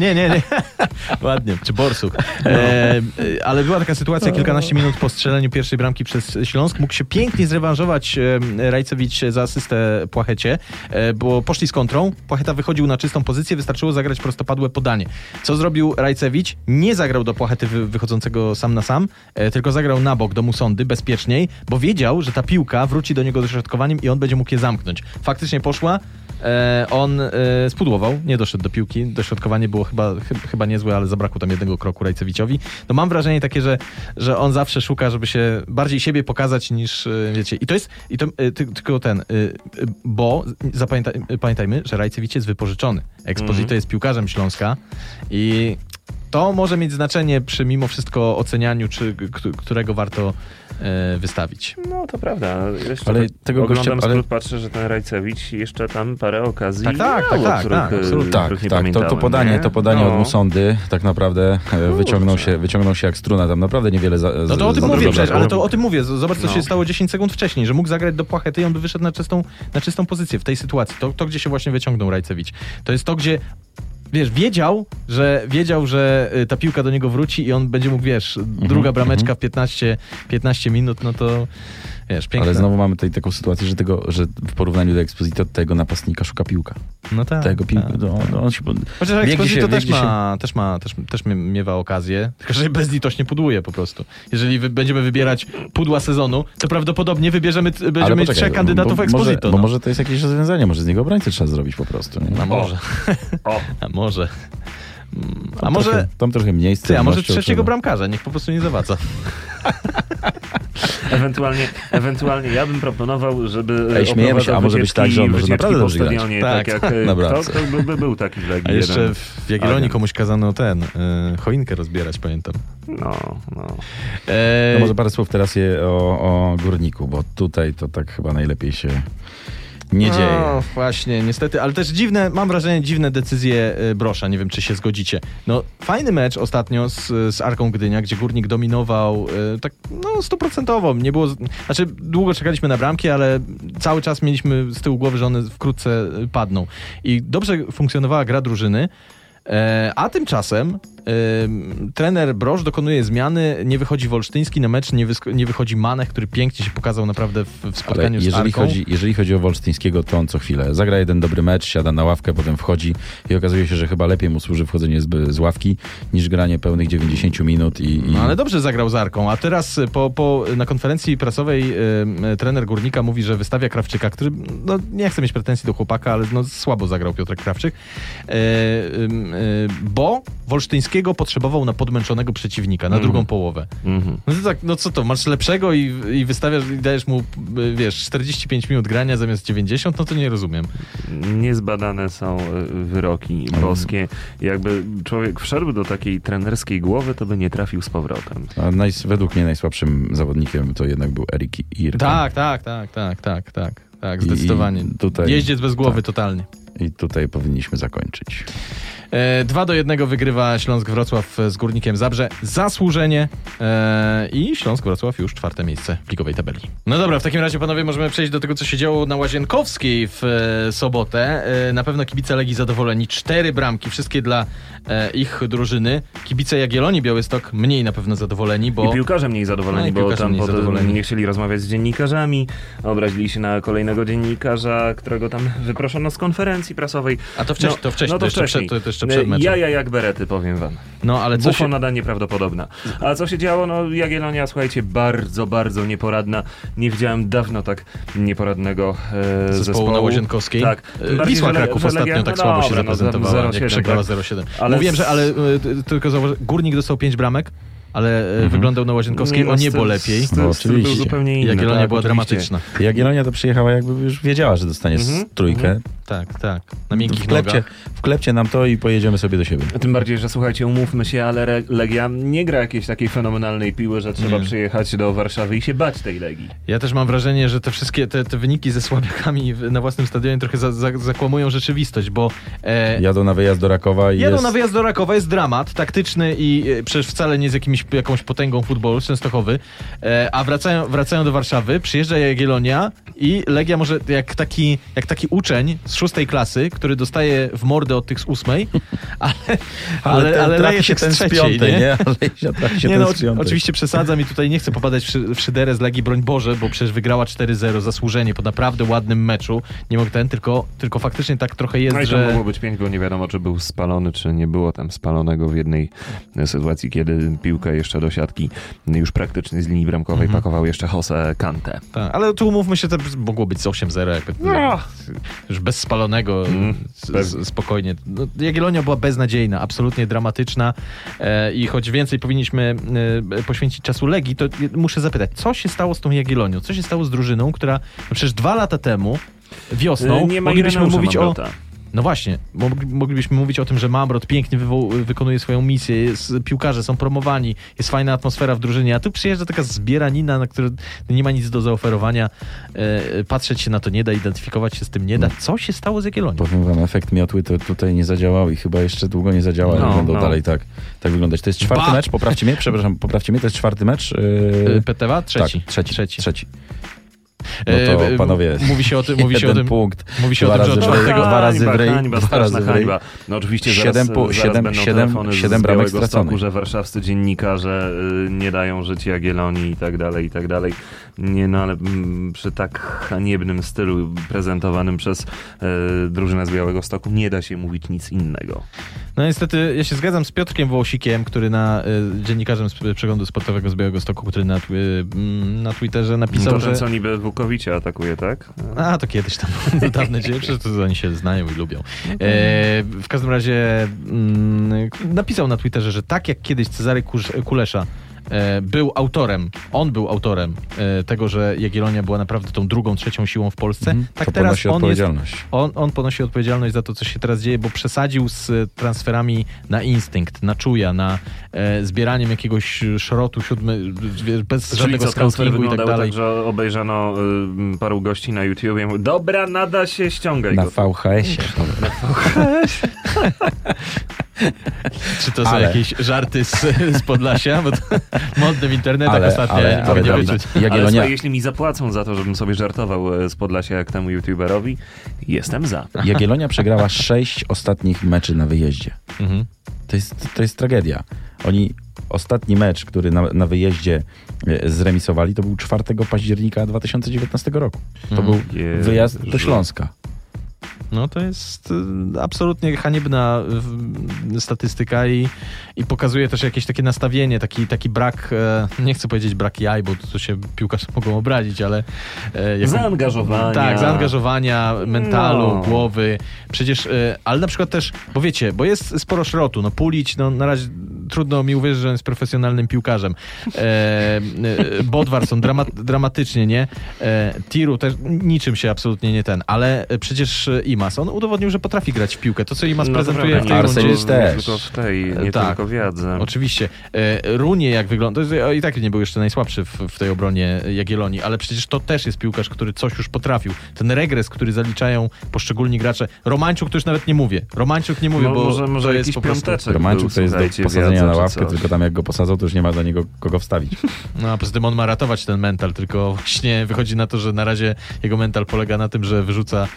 nie. Ładnie, czy borsuch. No. Ale była taka sytuacja, kilkanaście minut po strzeleniu pierwszej bramki przez Śląsk, mógł się pięknie zrewanżować Rajcewicz za asystę Płachecie, bo poszli z kontrą, Płacheta wychodził na czystą pozycję, wystarczyło zagrać prostopadłe podanie. Co zrobił Rajcewicz? Nie zagrał do Płachety wychodzącego sam na sam, tylko zagrał na bok do Musondy, bezpieczniej, bo wiedział, że ta piłka wróci do niego dośrodkowaniem i on będzie mógł je zamknąć. Faktycznie poszła, on spudłował, nie doszedł do piłki, dośrodkowanie było chyba niezłe, ale zabrakło tam jednego kroku Rajcewiczowi. No mam wrażenie takie, że on zawsze szuka, żeby się bardziej siebie pokazać niż, wiecie, bo pamiętajmy, że Rajcewicz jest wypożyczony. Exposito jest piłkarzem Śląska i to może mieć znaczenie przy mimo wszystko ocenianiu, czy którego warto wystawić. No to prawda. Jeszcze ale tego oglądam skrót, patrzę, że ten Rajcewicz jeszcze tam parę okazji miał, absolutnie. To podanie od Musondy tak naprawdę wyciągnął się jak struna. Tam naprawdę niewiele o tym mówię. Zobacz, co się stało 10 sekund wcześniej, że mógł zagrać do Płachety i on by wyszedł na czystą pozycję w tej sytuacji. To gdzie się właśnie wyciągnął Rajcewicz. To jest to, gdzie wiesz, wiedział, że ta piłka do niego wróci i on będzie mógł, wiesz, druga brameczka w 15 minut, no to wiesz, piękne. Ale znowu mamy tutaj taką sytuację, że w porównaniu do Exposito tego napastnika szuka piłka. No tak. Chociaż Exposito też miewa okazję, tylko że bezlitośnie pudłuje po prostu. Jeżeli będziemy wybierać pudła sezonu, to prawdopodobnie będziemy mieć trzech kandydatów Exposito. Bo może to jest jakieś rozwiązanie, może z niego obrońcę trzeba zrobić po prostu. Nie? A może tam trochę mniej. A może trzeciego bramkarza, niech po prostu nie zawadza. Ewentualnie ja bym proponował, żeby... śmiejemy się, a może być tak, że on może naprawdę dobrze grać. Tak, by był taki w Legii. A jeszcze w Jagiellonii komuś kazano choinkę rozbierać, pamiętam. No może parę słów teraz o Górniku, bo tutaj to tak chyba najlepiej się... nie dzieje. No właśnie, niestety, ale też mam wrażenie, dziwne decyzje Brosza, nie wiem, czy się zgodzicie. No, fajny mecz ostatnio z Arką Gdynia, gdzie Górnik dominował tak, no, 100%. Nie było, znaczy, długo czekaliśmy na bramki, ale cały czas mieliśmy z tyłu głowy, że one wkrótce padną. I dobrze funkcjonowała gra drużyny, a tymczasem trener Brosz dokonuje zmiany, nie wychodzi Wolsztyński na mecz, nie wychodzi Manech, który pięknie się pokazał naprawdę w spotkaniu z Arką. Jeżeli chodzi o Wolsztyńskiego, to on co chwilę zagra jeden dobry mecz, siada na ławkę, potem wchodzi i okazuje się, że chyba lepiej mu służy wchodzenie z ławki niż granie pełnych 90 minut. No ale dobrze zagrał z Arką, a teraz na konferencji prasowej trener Górnika mówi, że wystawia Krawczyka, który, no, nie chcę mieć pretensji do chłopaka, ale no, słabo zagrał Piotrek Krawczyk, bo Wolsztyński potrzebował na podmęczonego przeciwnika, na drugą połowę. No to tak, no co to, masz lepszego i wystawiasz i dajesz mu, wiesz, 45 minut grania zamiast 90? No to nie rozumiem. Niezbadane są wyroki boskie. Jakby człowiek wszedł do takiej trenerskiej głowy, to by nie trafił z powrotem. A według mnie najsłabszym zawodnikiem to jednak był Erik Irka. Tak, zdecydowanie. Tutaj, jeździec bez głowy totalnie. I tutaj powinniśmy zakończyć. 2-1 wygrywa Śląsk Wrocław z Górnikiem Zabrze. Zasłużenie i Śląsk Wrocław już 4. miejsce w ligowej tabeli. No dobra, w takim razie, panowie, możemy przejść do tego, co się działo na Łazienkowskiej w sobotę. Na pewno kibice Legii zadowoleni. 4 bramki, wszystkie dla ich drużyny. Kibice Jagiellonii Białystok mniej na pewno zadowoleni, bo... I piłkarze mniej zadowoleni, bo tam nie chcieli rozmawiać z dziennikarzami. Obrazili się na kolejnego dziennikarza, którego tam wyproszono z konferencji prasowej. A to wcześniej. No to wcześniej. jeszcze przed meczem. Jaja jak berety, powiem wam. No, ale co się... nada nieprawdopodobna. A co się działo? No, Jagiellonia, słuchajcie, bardzo, bardzo nieporadna. Nie widziałem dawno tak nieporadnego zespołu. Na Łazienkowskiej? Tak. Wisła Kraków ostatnio tak słabo się zaprezentowała, jak przegrała 0-7. Ale... Mówiłem, że tylko zauważ, Górnik dostał 5 bramek, ale wyglądał na Łazienkowskiej o niebo lepiej. Oczywiście. Był zupełnie inny. Jagiellonia była dramatyczna. Jagiellonia to przyjechała, jakby już wiedziała, że dostanie trójkę. Tak, tak. Na miękkich nogach. Wklepcie nam to i pojedziemy sobie do siebie. Tym bardziej, że słuchajcie, umówmy się, ale Legia nie gra jakiejś takiej fenomenalnej piły, że trzeba przyjechać do Warszawy i się bać tej Legii. Ja też mam wrażenie, że te wszystkie te wyniki ze słabiakami na własnym stadionie trochę zakłamują rzeczywistość, bo... jadą na wyjazd do Rakowa i jest dramat taktyczny i przecież wcale nie z jakąś potęgą futbolu, Częstochowy, a wracają do Warszawy, przyjeżdża Jagiellonia i Legia może jak taki uczeń z 6. klasy, który dostaje w mordę od tych z 8, ale leje się ten z 5, nie? Oczywiście przesadzam i tutaj nie chcę popadać w szyderę z Legii, broń Boże, bo przecież wygrała 4-0 zasłużenie po naprawdę ładnym meczu. Nie mogę tylko faktycznie tak trochę jest, że... mogło być 5, bo nie wiadomo, czy był spalony, czy nie było tam spalonego w jednej sytuacji, kiedy piłkę jeszcze do siatki już praktycznie z linii bramkowej pakował jeszcze Jose Kante. Tak, ale tu umówmy się, to mogło być z 8-0 jakby. No. Już bez spalonego spokojnie. No, Jagiellonia była beznadziejna, absolutnie dramatyczna i choć więcej powinniśmy poświęcić czasu Legii, to muszę zapytać, co się stało z tą Jagiellonią? Co się stało z drużyną, która przecież 2 lata temu wiosną moglibyśmy mówić o... No właśnie, moglibyśmy mówić o tym, że Mamrot pięknie wykonuje swoją misję, piłkarze są promowani, jest fajna atmosfera w drużynie, a tu przyjeżdża taka zbieranina, na której nie ma nic do zaoferowania, patrzeć się na to nie da, identyfikować się z tym nie da. Co się stało z Jagiellonią? Powiem wam, efekt miotły to tutaj nie zadziałał i chyba jeszcze długo nie zadziała, jak będą dalej tak wyglądać. To jest 4. mecz, poprawcie mnie, to jest 4. mecz. PTW? 3. Tak, 3. No to panowie, mówi się o tym, że dwa razy w rej. No oczywiście 7 bramek straconych, że warszawscy dziennikarze nie dają żyć Jagiellonii i tak dalej. Nie, no ale przy tak haniebnym stylu prezentowanym przez drużynę z Białegostoku nie da się mówić nic innego. No niestety ja się zgadzam z Piotrkiem Włosikiem, który dziennikarzem z przeglądu sportowego z Białegostoku, który na Twitterze napisał, że... co niby Bukowicie atakuje, tak? A to kiedyś tam dawne dzieje, przecież to oni się znają i lubią. W każdym razie napisał na Twitterze, że tak jak kiedyś Cezary Kulesza był autorem tego, że Jagiellonia była naprawdę tą 2., 3. siłą w Polsce. Tak teraz on ponosi odpowiedzialność za to, co się teraz dzieje, bo przesadził z transferami na instynkt, na czuja, na zbieraniem jakiegoś szrotu bez żadnego scoutingu i tak dalej. Także obejrzano paru gości na YouTubie. Dobra, nada się, ściągaj na go. VHS-ie. Czy to są jakieś żarty z Podlasia? Bo to modne w internetach ostatnio, nie mogę nie wyczuć. Ale jeśli mi zapłacą za to, żebym sobie żartował z Podlasia jak temu youtuberowi, jestem za. Jagiellonia przegrała 6 ostatnich meczy na wyjeździe. To jest tragedia. Oni ostatni mecz, który na wyjeździe zremisowali, to był 4 października 2019 roku. To był wyjazd do Śląska. No to jest absolutnie haniebna statystyka i pokazuje też jakieś takie nastawienie, taki brak, nie chcę powiedzieć brak jaj, bo to się piłkarze mogą obrazić, ale... zaangażowania. Tak, zaangażowania, mentalu, głowy. Przecież, ale na przykład też, bo wiecie, bo jest sporo szrotu, no Pulić, no na razie trudno mi uwierzyć, że on jest profesjonalnym piłkarzem. Bodvarsson dramatycznie, nie? Tiru też niczym się absolutnie nie ten, ale przecież Imas. On udowodnił, że potrafi grać w piłkę. To, co Imas prezentuje w tej rundzie... też. Tylko w tej, nie tylko w jadze. Oczywiście. Runie jak wygląda... I tak nie był jeszcze najsłabszy w tej obronie Jagiellonii, ale przecież to też jest piłkarz, który coś już potrafił. Ten regres, który zaliczają poszczególni gracze. Romańczuk to już nawet nie mówię. No, bo może to jest po prostu... Romańczuk to jest do posadzenia na ławkę, tylko tam jak go posadzą, to już nie ma do niego kogo wstawić. No, a poza tym on ma ratować ten mental, tylko właśnie wychodzi na to, że na razie jego mental polega na tym, że wyrzuca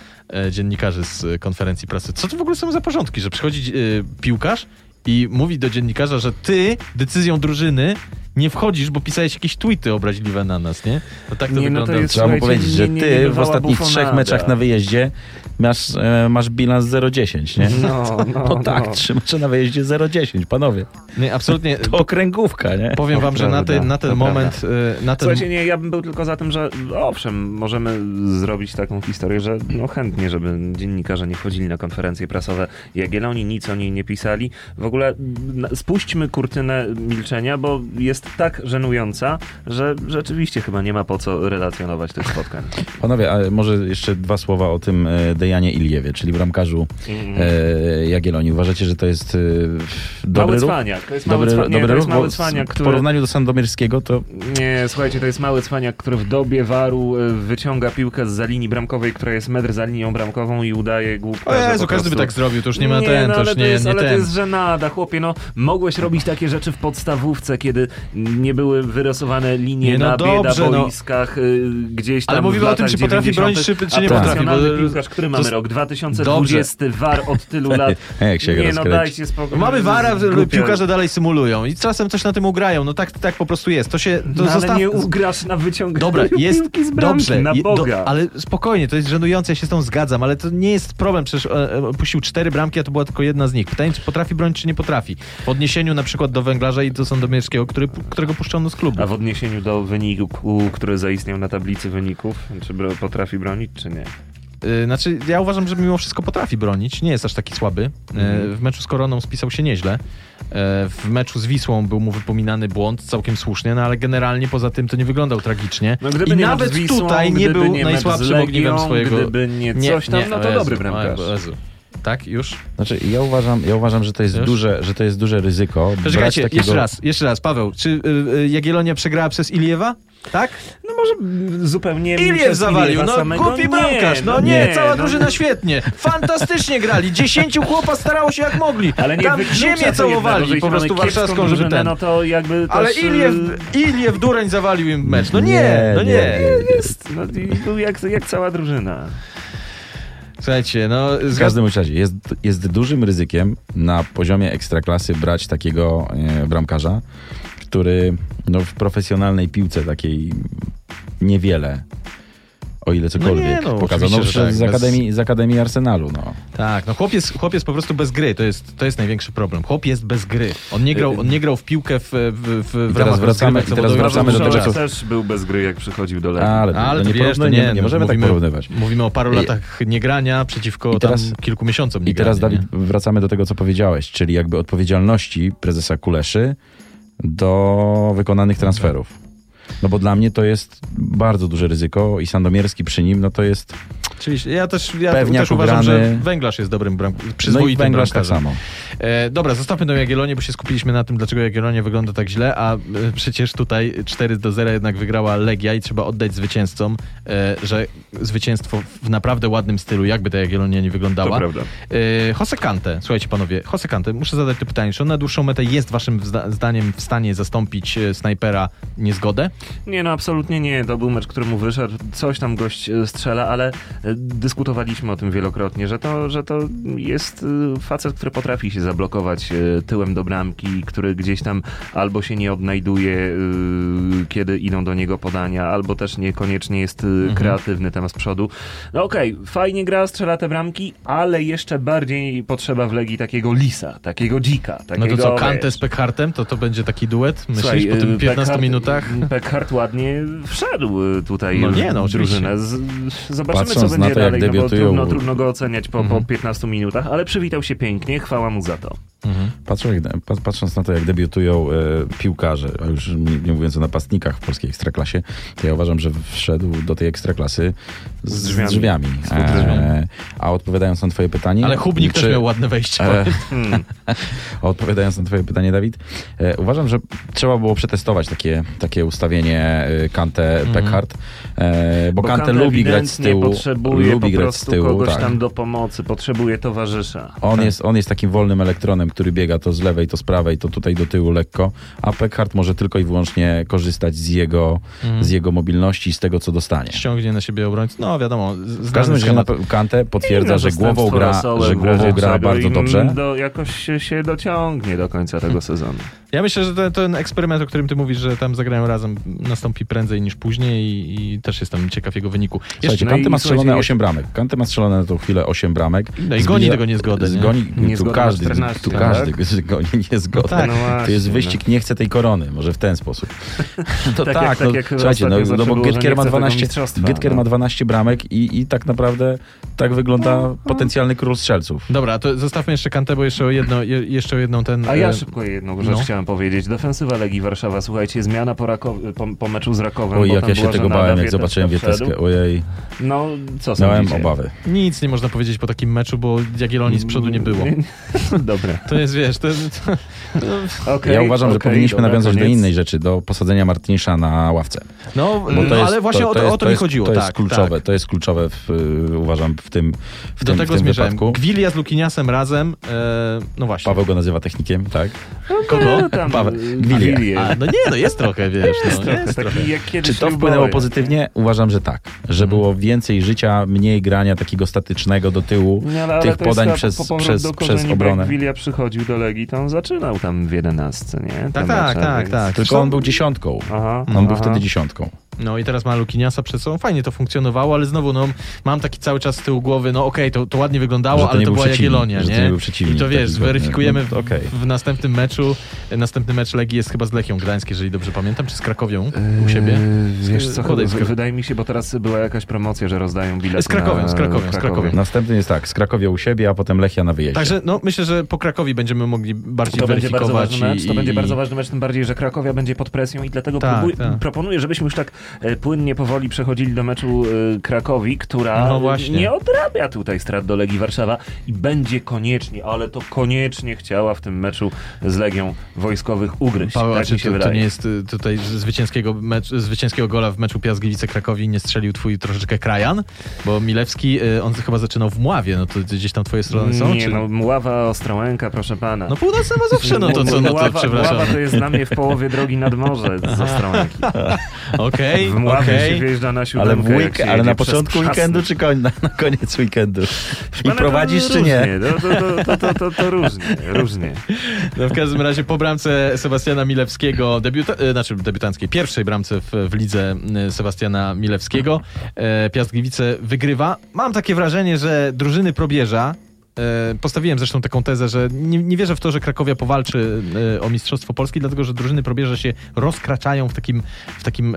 dziennikarzy z konferencji prasy. Co to w ogóle są za porządki, że przychodzi piłkarz i mówi do dziennikarza, że ty decyzją drużyny nie wchodzisz, bo pisałeś jakieś tweety obraźliwe na nas, nie? No tak to wygląda. Trzeba mu powiedzieć, że ty w ostatnich 3 meczach na wyjeździe masz bilans 0,10, nie? No tak, trzymasz na wyjeździe 0,10, panowie. Nie, absolutnie. To okręgówka, nie? Powiem wam, że na ten moment... Słuchajcie, nie, ja bym był tylko za tym, że owszem, możemy zrobić taką historię, że chętnie, żeby dziennikarze nie chodzili na konferencje prasowe Jagiellonii, nic o niej nie pisali. W ogóle spuśćmy kurtynę milczenia, bo jest tak żenująca, że rzeczywiście chyba nie ma po co relacjonować tych spotkań. Panowie, a może jeszcze dwa słowa o tym Dejanie Iliewie, czyli bramkarzu Jagiellonii. Uważacie, że to jest dobry ruch? Mały cwaniak, który... W porównaniu do Sandomierskiego to... Nie, słuchajcie, to jest mały cwaniak, który w dobie waru wyciąga piłkę za linii bramkowej, która jest metr za linią bramkową i udaje głupka. O Jezu, każdy by tak zrobił, to już nie ma Ale to jest żenada, chłopie, mogłeś robić takie rzeczy w podstawówce, kiedy nie były wyrysowane linie na boiskach, gdzieś tam. Ale mówimy o tym, czy potrafi bronić, czy nie potrafi. Piłkarz, który mamy rok? 2020, dobrze. VAR od tylu lat. Dajcie spokój. Mamy VAR, piłkarze dalej symulują i czasem coś na tym ugrają. Tak po prostu jest. Ale nie ugrasz na wyciągnięcie piłki z bramki, na Boga. Ale spokojnie, to jest żenujące, ja się z tą zgadzam, ale to nie jest problem, przecież puścił 4 bramki, a to była tylko jedna z nich. Pytanie, czy potrafi bronić, czy nie potrafi. W odniesieniu na przykład do Węglarza i do Sandomierskiego, którego puszczono z klubu. A w odniesieniu do wyniku, który zaistniał na tablicy wyników, czy potrafi bronić, czy nie? Znaczy, ja uważam, że mimo wszystko potrafi bronić. Nie jest aż taki słaby. W meczu z Koroną spisał się nieźle. W meczu z Wisłą był mu wypominany błąd, całkiem słusznie, ale generalnie poza tym to nie wyglądał tragicznie. I nawet Wisłą, tutaj nie był najsłabszym ogniwem swojego... Gdyby nie coś tam, to dobry bramkarz. Tak, już? Znaczy, ja uważam, że to jest duże ryzyko. Czekajcie, takiego... jeszcze raz, Paweł, czy Jagiellonia przegrała przez Iliewa? Tak? Może zupełnie... Iliew zawalił, głupi bramkarz, cała drużyna świetnie, fantastycznie grali, 10 chłopa starało się jak mogli, ale nie tam ziemię całowali, po prostu warszawską, żeby ten... to jakby ale też... Iliew Dureń zawalił im mecz, był jak cała drużyna. Słuchajcie, w każdym razie jest dużym ryzykiem na poziomie ekstraklasy brać takiego bramkarza, który w profesjonalnej piłce takiej niewiele, o ile cokolwiek pokazał. Z Akademii Arsenalu. Tak, chłopiec po prostu bez gry. To jest największy problem. Chłop jest bez gry. On nie grał w piłkę w ramach rozgrywek. Teraz wracamy do tego, co... też był bez gry, jak przychodził do Lechii. Nie możemy tak porównywać. Mówimy o paru latach niegrania przeciwko kilku miesiącom niegrania. I teraz, Dawid, wracamy do tego, co powiedziałeś, czyli jakby odpowiedzialności prezesa Kuleszy do wykonanych transferów. Bo dla mnie to jest bardzo duże ryzyko i Sandomierski przy nim, to jest... Oczywiście. Ja też uważam, że Węglarz jest dobrym przyzwoitym Węglarz bramkarzem. Tak samo. Dobra, zostawmy tą Jagiellonię, bo się skupiliśmy na tym, dlaczego Jagiellonia wygląda tak źle, a przecież tutaj 4-0 jednak wygrała Legia i trzeba oddać zwycięzcom, że zwycięstwo w naprawdę ładnym stylu, jakby ta Jagiellonia nie wyglądała. To prawda. Jose Kante, słuchajcie panowie, Jose Kante, muszę zadać to pytanie, czy on na dłuższą metę jest waszym zdaniem w stanie zastąpić snajpera Niezgodę? Nie, absolutnie nie. To był mecz, który mu wyszedł. Coś tam gość strzela, ale dyskutowaliśmy o tym wielokrotnie, że to jest facet, który potrafi się zablokować tyłem do bramki, który gdzieś tam albo się nie odnajduje, kiedy idą do niego podania, albo też niekoniecznie jest kreatywny tam z przodu. Okej, fajnie gra, strzela te bramki, ale jeszcze bardziej potrzeba w Legii takiego lisa, takiego dzika. Takiego, to co, Kante z Pechartem? To będzie taki duet? Myślisz, słuchaj, po tym 15 minutach? Pechardt ładnie wszedł tutaj w drużynę. Zobaczymy, patrząc co będzie dalej, bo trudno go oceniać po 15 minutach, ale przywitał się pięknie, chwała mu za to. Patrząc na to, jak debiutują piłkarze, a już nie mówiąc o napastnikach w polskiej ekstraklasie, to ja uważam, że wszedł do tej ekstraklasy z drzwiami. A odpowiadając na twoje pytanie... Ale Hubnik też miał ładne wejście. Odpowiadając na twoje pytanie, Dawid, uważam, że trzeba było przetestować takie ustawienie Kante-Pechardt, bo Kante lubi grać z tyłu. Potrzebuje po prostu kogoś tam do pomocy, potrzebuje towarzysza. On jest takim wolnym elektronem, który biega to z lewej, to z prawej, to tutaj do tyłu lekko, a Pechardt może tylko i wyłącznie korzystać z jego mobilności, z tego, co dostanie. Ściągnie na siebie obrońcę. No wiadomo. W każdym razie Kante potwierdza, że głową gra, bardzo dobrze. Jakoś się dociągnie do końca tego sezonu. Ja myślę, że ten eksperyment, o którym ty mówisz, że tam zagrają razem, nastąpi prędzej niż później i też jestem ciekaw jego wyniku. Słuchajcie, Kante ma strzelone 8 bramek. Kante ma strzelone na tą chwilę 8 bramek. No i goni tego Niezgodę. Każdy goni Niezgodę. Tak. No właśnie, to jest wyścig, nie chce tej korony. Może w ten sposób. To słuchajcie, bo Gietker ma 12 bramek i tak naprawdę tak wygląda potencjalny król strzelców. Dobra, to zostawmy jeszcze Kante, bo jeszcze jedną ten... A ja szybko jedną rzecz chciałem powiedzieć. Defensywa Legii Warszawa, słuchajcie, zmiana po meczu z Rakowem. Oj, jak ja się tego bałem, jak zobaczyłem Wieteskę. Ojej. No, co są miałem obawy. Nic nie można powiedzieć po takim meczu, bo Jagiellonii z przodu nie było. Dobra. To jest, wiesz... Ja uważam, że powinniśmy nawiązać do innej rzeczy, do posadzenia Martinisza na ławce. No, ale właśnie o to mi chodziło. To jest kluczowe, uważam, w tym do tego zmierzałem. Gwielia z Lukiniasem razem, no właśnie. Paweł go nazywa technikiem, tak? Kogo? Gwielia. Jest trochę, wiesz. Czy to wpłynęło pozytywnie? Uważam, że tak. Że było więcej życia, mniej grania takiego statycznego do tyłu, tych podań przez obronę. Gwielia przychodził do Legii, to on zaczynał tam w 11, nie? Tak. Tylko on był dziesiątką. On był wtedy dziesiątką. No i teraz ma Lukiniasa przed sobą. Fajnie to funkcjonowało, ale znowu mam taki cały czas z tyłu głowy, to ładnie wyglądało, ale to była Jagiellonia, nie? I to wiesz, zweryfikujemy w następnym meczu. Następny mecz Legii jest chyba z Lechią Gdańsk, jeżeli dobrze pamiętam, czy z Krakowią u siebie. Wiesz co, wydaje mi się, bo teraz była jakaś promocja, że rozdają bilety z Krakowią. Następny jest z Krakowią u siebie, a potem Lechia na wyjeździe. Także myślę, że po Krakowi będziemy mogli bardziej weryfikować. To będzie bardzo ważny mecz, tym bardziej, że Krakowia będzie pod presją i dlatego proponuję, żebyśmy już tak płynnie, powoli przechodzili do meczu Krakowi, która nie odrabia tutaj strat do Legii Warszawa i będzie koniecznie chciała w tym meczu z Legią Wojskowych ugryźć. Paweł, tak się to nie jest tutaj zwycięskiego gola w meczu Piast Gliwice Krakowi nie strzelił twój troszeczkę krajan? Bo Milewski, on chyba zaczynał w Mławie, to gdzieś tam twoje strony są? Nie, Mława, Ostrołęka, proszę pana. No północna ma zawsze, Mława to jest dla mnie w połowie drogi nad morze z Ostrołęki. W Mławie się wjeżdża na siódemkę. Ale na początku weekendu czy na koniec weekendu? I prowadzisz czy nie? To różnie. No w każdym razie po bramce Sebastiana Milewskiego, debiutanckiej, pierwszej bramce w lidze Sebastiana Milewskiego, Piast Gliwice wygrywa. Mam takie wrażenie, że drużyny probierza, postawiłem zresztą taką tezę, że nie wierzę w to, że Krakowia powalczy o Mistrzostwo Polski, dlatego że drużyny probierza się rozkraczają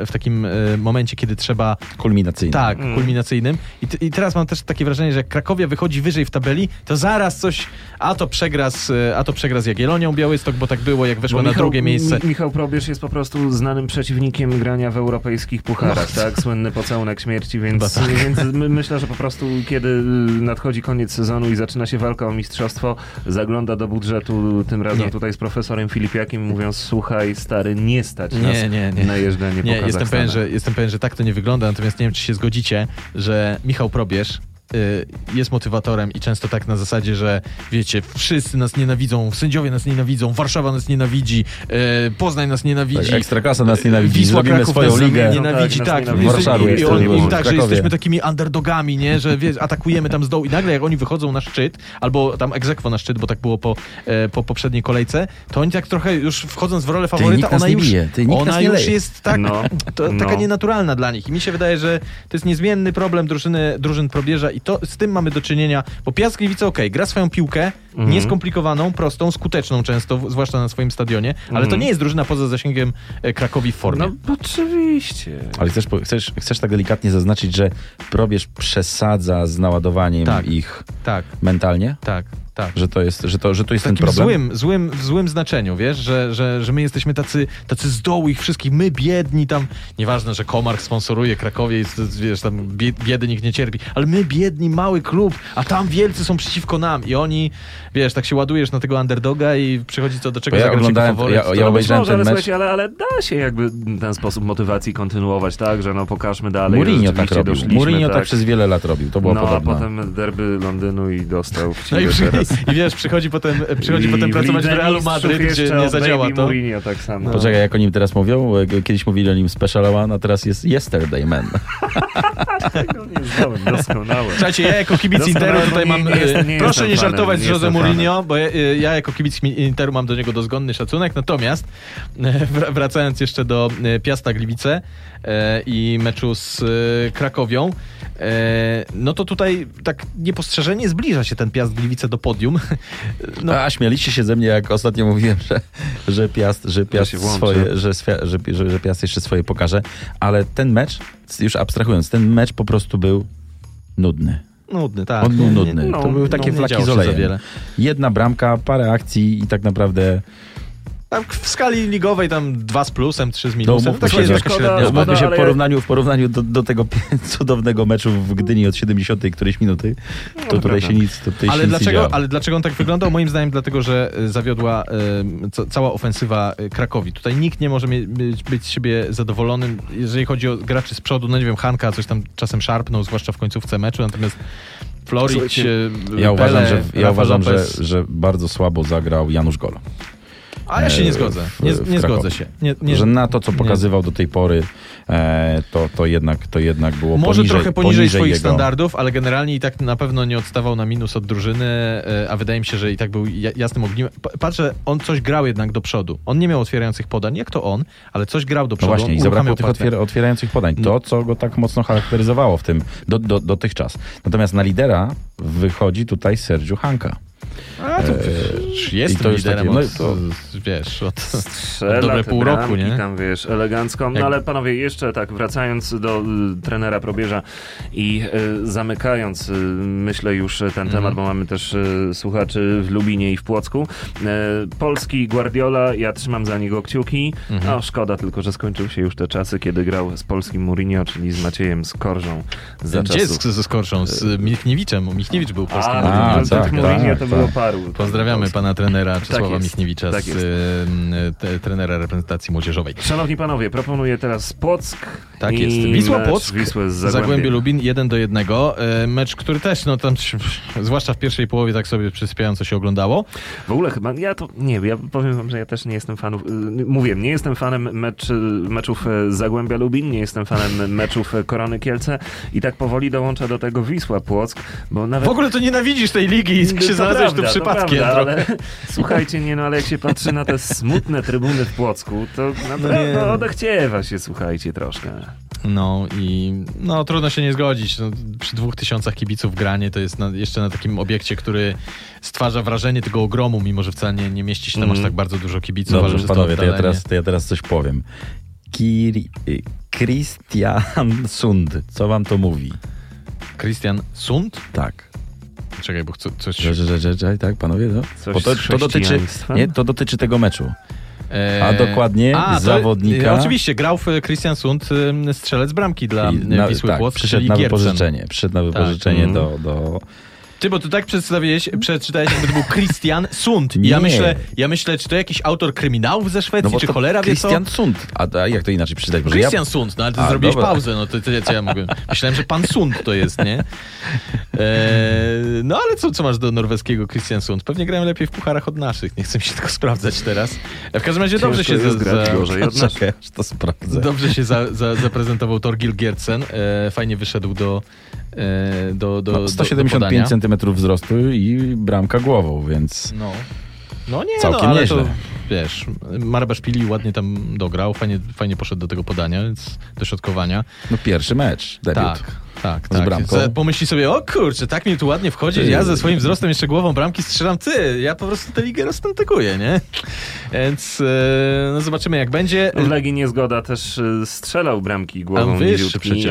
w takim momencie, kiedy trzeba... Kulminacyjnym. Tak, kulminacyjnym. I teraz mam też takie wrażenie, że jak Krakowia wychodzi wyżej w tabeli, to zaraz coś... A to przegra z Jagiellonią Białystok, bo tak było, jak weszła na drugie miejsce. Michał Probierz jest po prostu znanym przeciwnikiem grania w europejskich pucharach, tak? Słynny pocałunek śmierci, więc myślę, że po prostu kiedy nadchodzi koniec sezonu i zaczyna się walka o mistrzostwo, zagląda do budżetu, tym razem tutaj z profesorem Filipiakiem, mówiąc: słuchaj stary, nie stać nas na jeżdżenie po Kazachstanie. Jestem pewien, że tak to nie wygląda, natomiast nie wiem, czy się zgodzicie, że Michał Probierz jest motywatorem i często tak na zasadzie, że wiecie, wszyscy nas nienawidzą, sędziowie nas nienawidzą, Warszawa nas nienawidzi, Poznań nas nienawidzi, tak, Ekstraklasa nas nienawidzi, Wisła Kraków swoją ligę nienawidzi, tak, że jesteśmy takimi underdogami, nie, że atakujemy tam z dołu i nagle jak oni wychodzą na szczyt, albo tam ex aequo na szczyt, bo tak było po poprzedniej kolejce, to oni tak trochę już wchodząc w rolę faworyta, ona już jest tak, taka nienaturalna dla nich i mi się wydaje, że to jest niezmienny problem drużyn probierza. I to z tym mamy do czynienia, bo Piast Gliwice gra swoją piłkę, nieskomplikowaną, prostą, skuteczną często, zwłaszcza na swoim stadionie, ale to nie jest drużyna poza zasięgiem Krakowi w formie. No oczywiście. Ale chcesz tak delikatnie zaznaczyć, że probierz przesadza z naładowaniem ich mentalnie? Tak. Że to jest ten problem? W złym znaczeniu, wiesz, że my jesteśmy tacy z dołu ich wszystkich, my biedni tam, nieważne, że Komarch sponsoruje Krakowie i wiesz, tam biedy nikt nie cierpi, ale my biedni, mały klub, a tam wielcy są przeciwko nam i oni wiesz, tak się ładujesz na tego underdoga i przychodzi co do czegoś. Ja obejrzałem ten mecz. Słuchajcie, ale da się jakby ten sposób motywacji kontynuować, tak, że no pokażmy dalej. Mourinho tak robił. Mourinho tak przez wiele lat robił. To było podobne. A potem derby Londynu i dostał w ciebie teraz. I wiesz, przychodzi potem pracować w Realu Madryt, gdzie nie zadziała to. Mourinho tak samo. Poczekaj, jak o nim teraz mówią. Kiedyś mówili o nim Special One, a teraz jest Yesterday Man. Doskonałe. Słuchajcie, ja jako kibic Interu tutaj mam... Proszę nie żartować z Jose Mourinho, bo ja jako kibic Interu mam do niego dozgonny szacunek. Natomiast wracając jeszcze do Piasta Gliwice i meczu z Krakowią, no to tutaj tak niepostrzeżenie zbliża się ten Piast Gliwice do podium. No. A śmialiście się ze mnie, jak ostatnio mówiłem, że Piast jeszcze swoje pokaże, ale ten mecz, już abstrahując, ten mecz po prostu był nudny. Nudny, tak. On był nudny. To były takie flaki z olejem. Jedna bramka, parę akcji i tak naprawdę... Tam w skali ligowej tam 2 z plusem, 3 z minusem. No, tak jest średnio. Się w porównaniu do tego cudownego meczu w Gdyni od 70 którejś minuty, to tutaj się nic nie działo. Ale dlaczego on tak wyglądał? Moim zdaniem dlatego, że zawiodła cała ofensywa Krakowi. Tutaj nikt nie może być z siebie zadowolonym, jeżeli chodzi o graczy z przodu. No nie wiem, Hanka coś tam czasem szarpnął, zwłaszcza w końcówce meczu, natomiast Florić... Ja uważam, że bardzo słabo zagrał Janusz Golo. A ja się nie zgodzę. Nie zgodzę się. Że na to, co pokazywał do tej pory, to jednak było może poniżej, trochę poniżej swoich jego standardów, ale generalnie i tak na pewno nie odstawał na minus od drużyny, a wydaje mi się, że i tak był jasnym ogniem. Patrzę, on coś grał jednak do przodu. On nie miał otwierających podań, jak to on, ale coś grał do przodu. No właśnie, i zabrakło tych otwierających podań. To, co go tak mocno charakteryzowało w tym dotychczas. Natomiast na lidera wychodzi tutaj Sergiu Hanka. A to jest to liderem od dobre pół roku, nie? Tam, wiesz, elegancko. No ale panowie, jeszcze tak wracając do trenera Probierza i zamykając, myślę już ten temat, bo mamy też słuchaczy w Lubinie i w Płocku. Polski Guardiola, ja trzymam za niego kciuki. No szkoda tylko, że skończył się już te czasy, kiedy grał z polskim Mourinho, czyli z Maciejem Skorżą. Ze Skorżą? Z Michniewiczem. Michniewicz był polskim Mourinho. Tak, Mourinho to było paru. Pozdrawiamy pana trenera Czesława Michniewicza, trenera reprezentacji młodzieżowej. Szanowni panowie, proponuję teraz Płock. Tak jest. Wisła Płock, Zagłębie Lubin 1-1. Mecz, który też, no tam, zwłaszcza w pierwszej połowie, tak sobie przysypiająco się oglądało. W ogóle chyba, ja powiem wam, że ja też nie jestem nie jestem fanem meczów Zagłębia Lubin, nie jestem fanem meczów Korony Kielce i tak powoli dołącza do tego Wisła Płock, bo nawet... W ogóle to nienawidzisz tej ligi i się znalazłeś tu przypadkiem. Prawda, ale, słuchajcie, ale jak się patrzy na te smutne trybuny w Płocku, to naprawdę odechciewa się, słuchajcie, troszkę. No i trudno się nie zgodzić. No, przy 2000 kibiców granie to jest jeszcze na takim obiekcie, który stwarza wrażenie tego ogromu, mimo że wcale nie mieści się tam aż tak bardzo dużo kibiców. Dobrze, panowie, to ja teraz coś powiem. Christian Sund. Co wam to mówi? Christian Sund? Tak. Czekaj, bo chcę coś... Tak, panowie, no. To dotyczy tego meczu. A dokładnie zawodnika... Oczywiście, grał w Christian Sund strzelec bramki dla Wisły Płock. Przyszedł na wypożyczenie do... Ty, bo tu tak przeczytałeś, jakby to był Christian Sund. Ja myślę, czy to jakiś autor kryminałów ze Szwecji, czy cholera wie co? Christian Sund. A jak to inaczej przeczytać? Christian Sund, ale ty zrobiłeś pauzę. No to ja mogłem. Myślałem, że pan Sund to jest, nie? Ale co masz do norweskiego Christian Sund? Pewnie grają lepiej w pucharach od naszych. Nie chcę mi się tego sprawdzać teraz. W każdym razie dobrze się zaprezentował Torgil Giertsen. Fajnie wyszedł do 175 cm wzrostu i bramka głową, więc całkiem nieźle. To, wiesz, Marbasz Pili ładnie tam dograł, fajnie poszedł do tego podania, więc do środkowania. No pierwszy mecz, debiut. Tak. Bramką. Pomyśli sobie, o kurczę, tak mi tu ładnie wchodzi, ja ze swoim wzrostem jeszcze głową bramki strzelam, ja po prostu tę ligę roztantykuję, nie? Więc zobaczymy jak będzie. W Legii Niezgoda też strzelał bramki głową niziutki,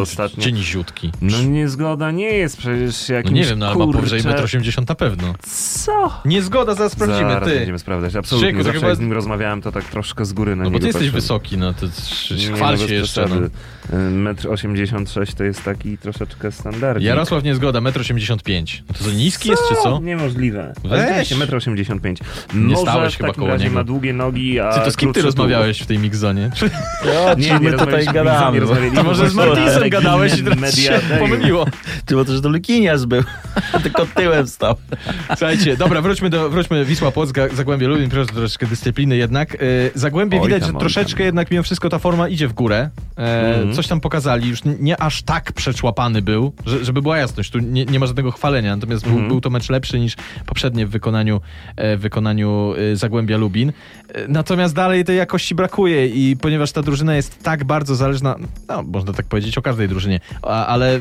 ostatnio. Czy niziutki? No Niezgoda nie jest przecież jakimś nie wiem, albo powyżej 1,80 m na pewno. Co? Niezgoda, zaraz sprawdzimy. Zaraz będziemy sprawdzać, absolutnie. Człowieku, zawsze jak z nim rozmawiałem, to tak troszkę z góry na niego. Bo ty jesteś wysoki, to chwal się jeszcze. 1,86 m. zagrać, to jest taki troszeczkę standardnik. Jarosław Niezgoda, 1,85 m. To co, niski jest, czy co? Niemożliwe. Weź 1,85 m. Nie stałeś chyba koło niego. Ma długie nogi, a... Ty to z kim ty rozmawiałeś w tej mixzonie? Nie, my tutaj gadamy. To może z Martinsem gadałeś i to się pomyliło. Ty, bo to, że to Lukiniarz był. Tylko tyłem stał. Słuchajcie, dobra, wróćmy Wisła Płock, Zagłębie Lubin, proszę troszeczkę dyscypliny jednak. Zagłębie widać, że troszeczkę jednak mimo wszystko ta forma idzie w górę. Coś tam pokazali, już nie aż tak przeczłapany był, żeby była jasność. Tu nie ma żadnego chwalenia, natomiast był to mecz lepszy niż poprzednie w wykonaniu Zagłębia Lubin. Natomiast dalej tej jakości brakuje i ponieważ ta drużyna jest tak bardzo zależna, no można tak powiedzieć o każdej drużynie, ale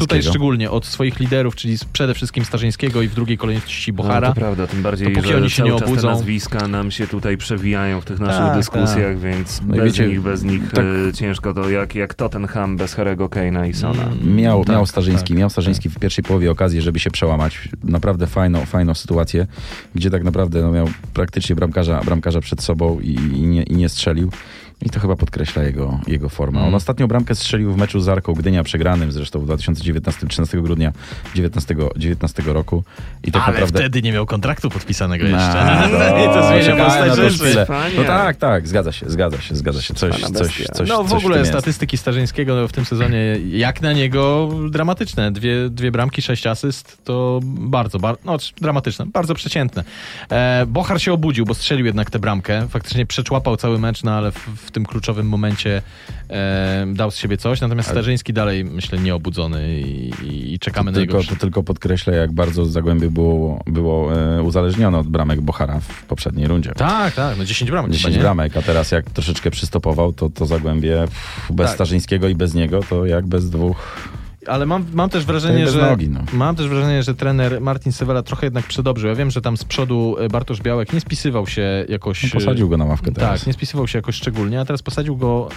tutaj szczególnie od swoich liderów, czyli przede wszystkim Starzyńskiego i w drugiej kolejności Bohara. No, to prawda, tym bardziej, że oni się nie obudzą. Te nazwiska nam się tutaj przewijają w tych naszych dyskusjach, więc no bez nich tak ciężko to, jak Tottenham bez Harry'ego Kane'a i Sona. Miał Starzyński w pierwszej połowie okazję, żeby się przełamać. Naprawdę fajną sytuację, gdzie tak naprawdę miał praktycznie bramkarza przed sobą i nie strzelił. I to chyba podkreśla jego formę. On ostatnią bramkę strzelił w meczu z Arką Gdynia, przegranym zresztą w 2019, 13 grudnia 2019 roku. I tak naprawdę... wtedy nie miał kontraktu podpisanego jeszcze. No tak, zgadza się. Coś no w ogóle statystyki Starzyńskiego w tym sezonie, jak na niego, dramatyczne. Dwie bramki, 6 asyst, to bardzo dramatyczne, bardzo przeciętne. Bohar się obudził, bo strzelił jednak tę bramkę. Faktycznie przeczłapał cały mecz, no ale w tym kluczowym momencie dał z siebie coś, natomiast Starzyński dalej, myślę, nieobudzony i czekamy na jego... To tylko podkreślę, jak bardzo Zagłębie było uzależnione od bramek Bohara w poprzedniej rundzie. Tak, no 10 bramek. 10 bramek, a teraz jak troszeczkę przystopował, to Zagłębie bez Starzyńskiego i bez niego, to jak bez dwóch... Ale mam też wrażenie, że trener Martin Sewela trochę jednak przedobrzył. Ja wiem, że tam z przodu Bartosz Białek nie spisywał się jakoś... No posadził go na ławkę teraz. Tak, nie spisywał się jakoś szczególnie, a teraz posadził go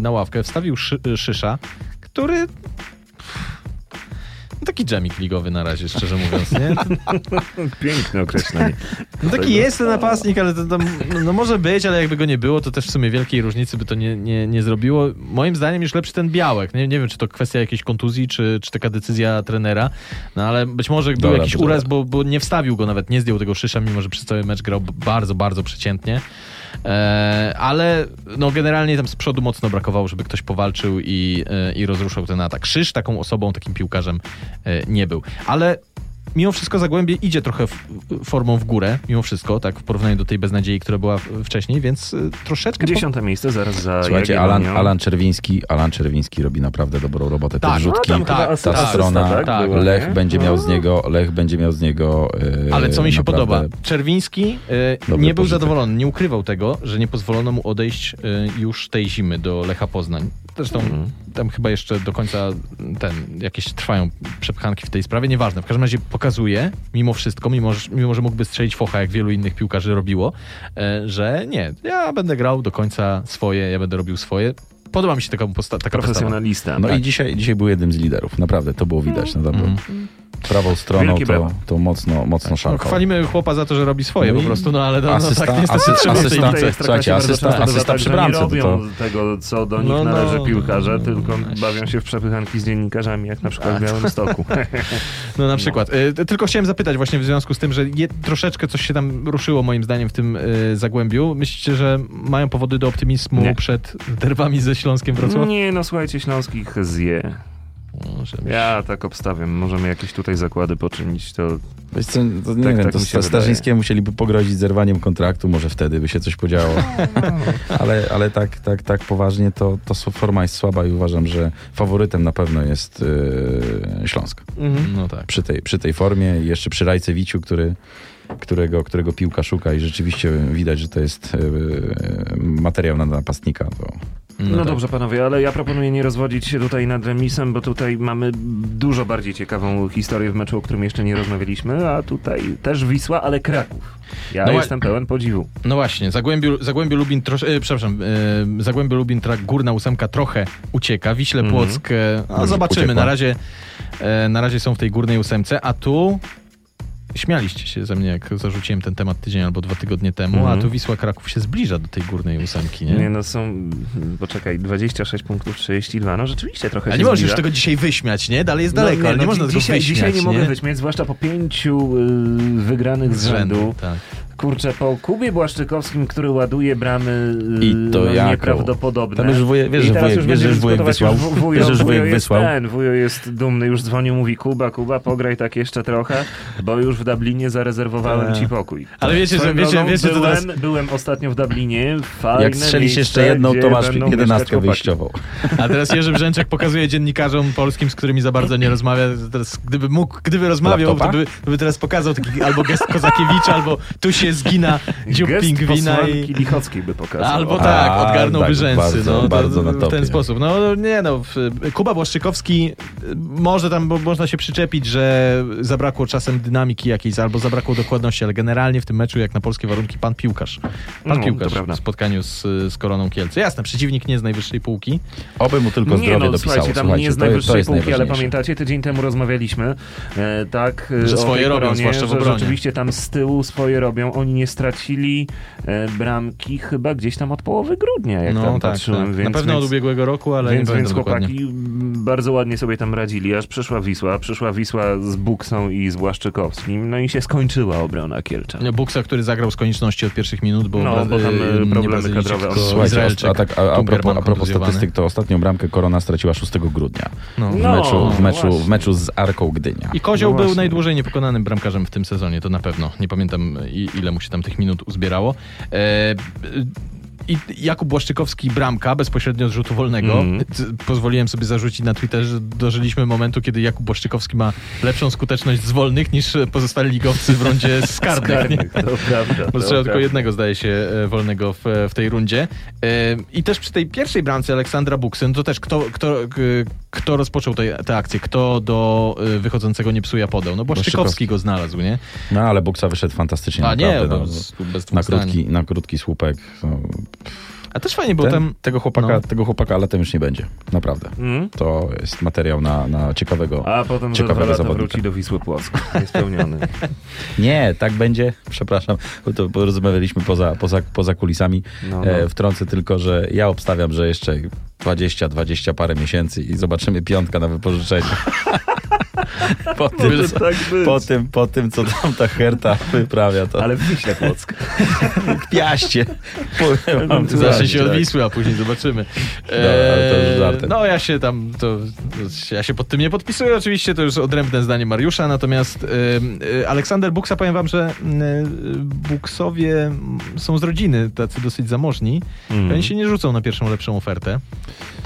na ławkę, wstawił Szysza, który... Taki dżemik ligowy na razie, szczerze mówiąc, nie? Piękne określenie. No taki jest ten napastnik, ale to no może być, ale jakby go nie było, to też w sumie wielkiej różnicy by to nie zrobiło. Moim zdaniem już lepszy ten Białek. Nie wiem, czy to kwestia jakiejś kontuzji, czy taka decyzja trenera, no ale być może był jakiś uraz, bo nie wstawił go nawet, nie zdjął tego Szysza, mimo że przez cały mecz grał bardzo, bardzo przeciętnie. Ale no generalnie tam z przodu mocno brakowało, żeby ktoś powalczył i rozruszał ten atak. Krzyż taką osobą, takim piłkarzem nie był. Ale mimo wszystko Zagłębie idzie trochę formą w górę, mimo wszystko, tak w porównaniu do tej beznadziei, która była wcześniej, więc troszeczkę... 10. miejsce zaraz za... Słuchajcie, Alan Czerwiński robi naprawdę dobrą robotę. Te wrzutki, ta strona, Lech będzie miał z niego... Ale co mi się podoba, Czerwiński nie był zadowolony, nie ukrywał tego, że nie pozwolono mu odejść już tej zimy do Lecha Poznań. Zresztą tam chyba jeszcze do końca jakieś trwają przepchanki w tej sprawie, nieważne. W każdym razie pokazuje, mimo wszystko, mimo że mógłby strzelić focha, jak wielu innych piłkarzy robiło, że nie, ja będę grał do końca swoje, ja będę robił swoje. Podoba mi się taka profesjonalista. Postawa. I dzisiaj był jednym z liderów. Naprawdę, to było widać. Prawą stroną to mocno szarpał. No, chwalimy chłopa za to, że robi swoje po prostu, ale tak asysta przy bramce. Nie robią tego, co do nich należy piłkarze, tylko bawią się w przepychanki z dziennikarzami, jak na przykład w Białymstoku. No na przykład. Tylko chciałem zapytać właśnie w związku z tym, że troszeczkę coś się tam ruszyło moim zdaniem w tym Zagłębiu. Myślicie, że mają powody do optymizmu przed derwami ze Śląskiem Wrocław? Nie, no słuchajcie, Śląskich zje. Ja tak obstawiam. Możemy jakieś tutaj zakłady poczynić. To Starzyńskiemu musieliby pogrozić zerwaniem kontraktu. Może wtedy by się coś podziało. Ale tak poważnie to forma jest słaba i uważam, że faworytem na pewno jest Śląsk. No tak. Przy tej formie i jeszcze przy Rajcewiciu, którego piłka szuka i rzeczywiście widać, że to jest materiał na napastnika. No dobrze panowie, ale ja proponuję nie rozwodzić się tutaj nad remisem, bo tutaj mamy dużo bardziej ciekawą historię w meczu, o którym jeszcze nie rozmawialiśmy, a tutaj też Wisła, ale Kraków. Ja jestem pełen podziwu. No właśnie, Zagłębiu Lubin, górna ósemka trochę ucieka, Wiśle Płock, zobaczymy, na razie są w tej górnej ósemce, a tu... Śmialiście się ze mnie, jak zarzuciłem ten temat tydzień albo 2 tygodnie temu, a tu Wisła Kraków się zbliża do tej górnej ósemki, nie? Nie, no są, poczekaj, 26 punktów 32, no rzeczywiście trochę się zbliża. A nie możesz już tego dzisiaj wyśmiać, nie? Dalej jest daleko, ale nie można tego wyśmiać. Dzisiaj nie mogę wyśmiać, zwłaszcza po 5 wygranych z rzędu. Tak. Kurczę, po Kubie Błaszczykowskim, który ładuje bramy nieprawdopodobne. Tam już wujek wysłał. Wujo jest dumny, już dzwonił, mówi: Kuba, pograj tak jeszcze trochę, bo już w Dublinie zarezerwowałem ci pokój. Ale wiecie, byłem ostatnio w Dublinie. Fajne jak strzelisz jeszcze jedną, to masz 11 wyjściową. A teraz Jerzy Brzęczek pokazuje dziennikarzom polskim, z którymi za bardzo nie rozmawia. Teraz, gdyby rozmawiał, to by teraz pokazał taki albo gest Kozakiewicza, albo tu się zgina dziób pingwina i Lichockiej by pokazał. Albo tak, odgarnąłby rzęsy. W ten sposób. No nie no, Kuba Błaszczykowski, może tam można się przyczepić, że zabrakło czasem dynamiki jakiejś, albo zabrakło dokładności, ale generalnie w tym meczu, jak na polskie warunki, pan piłkarz w spotkaniu z Koroną Kielce. Jasne, przeciwnik nie z najwyższej półki. Oby mu tylko zdrowie dopisało. Słuchajcie, nie z najwyższej półki, ale pamiętacie, tydzień temu rozmawialiśmy, tak, że swoje robią, zwłaszcza w obronie. Rzeczywiście tam z tyłu swoje robią. Oni nie stracili bramki chyba gdzieś tam od połowy grudnia, jak tam patrzyłem. Tak. Więc, na pewno od ubiegłego roku, ale nie pamiętam dokładnie. Więc chłopaki bardzo ładnie sobie tam radzili, aż przyszła Wisła z Buksą i z Błaszczykowskim, no i się skończyła obrona Kielcza. Buksa, który zagrał z konieczności od pierwszych minut, bo tam problemy kadrowe. Izraelczyk. A propos statystyk, to ostatnią bramkę Korona straciła 6 grudnia w meczu z Arką Gdynia. I Kozioł był najdłużej niepokonanym bramkarzem w tym sezonie, to na pewno. Nie pamiętam, ile mu się tam tych minut uzbierało. I Jakub Błaszczykowski, bramka bezpośrednio z rzutu wolnego. Pozwoliłem sobie zarzucić na Twitterze, że dożyliśmy momentu, kiedy Jakub Błaszczykowski ma lepszą skuteczność z wolnych niż pozostali ligowcy w rundzie z karnych. To prawda. Bo strzela tylko jednego, zdaje się, wolnego w tej rundzie. I też przy tej pierwszej bramce Aleksandra Buksy, no to też kto rozpoczął tę akcję? Kto do wychodzącego nie psuja podał? No Błaszczykowski go znalazł, nie? No ale Buksa wyszedł fantastycznie. A naprawdę, nie, na krótki słupek. No. A też fajnie, bo tam tego chłopaka latem już nie będzie. Naprawdę. To jest materiał na ciekawego. A potem za 2 lata wróci do Wisły Płocku. Niespełniony. Nie, tak będzie. Przepraszam, bo rozmawialiśmy poza kulisami. Wtrącę tylko, że ja obstawiam, że jeszcze 20 parę miesięcy i zobaczymy piątka na wypożyczeniu. Po tym, co tam ta Herta wyprawia, to... Ale w Wiśle Płock. W Piaście. Zacznie się od Wisły, a później zobaczymy. Ale to już żartem. No ja się pod tym nie podpisuję, oczywiście, to już odrębne zdanie Mariusza, natomiast Aleksander Buksa, powiem wam, że Buksowie są z rodziny tacy dosyć zamożni. Oni się nie rzucą na pierwszą lepszą ofertę.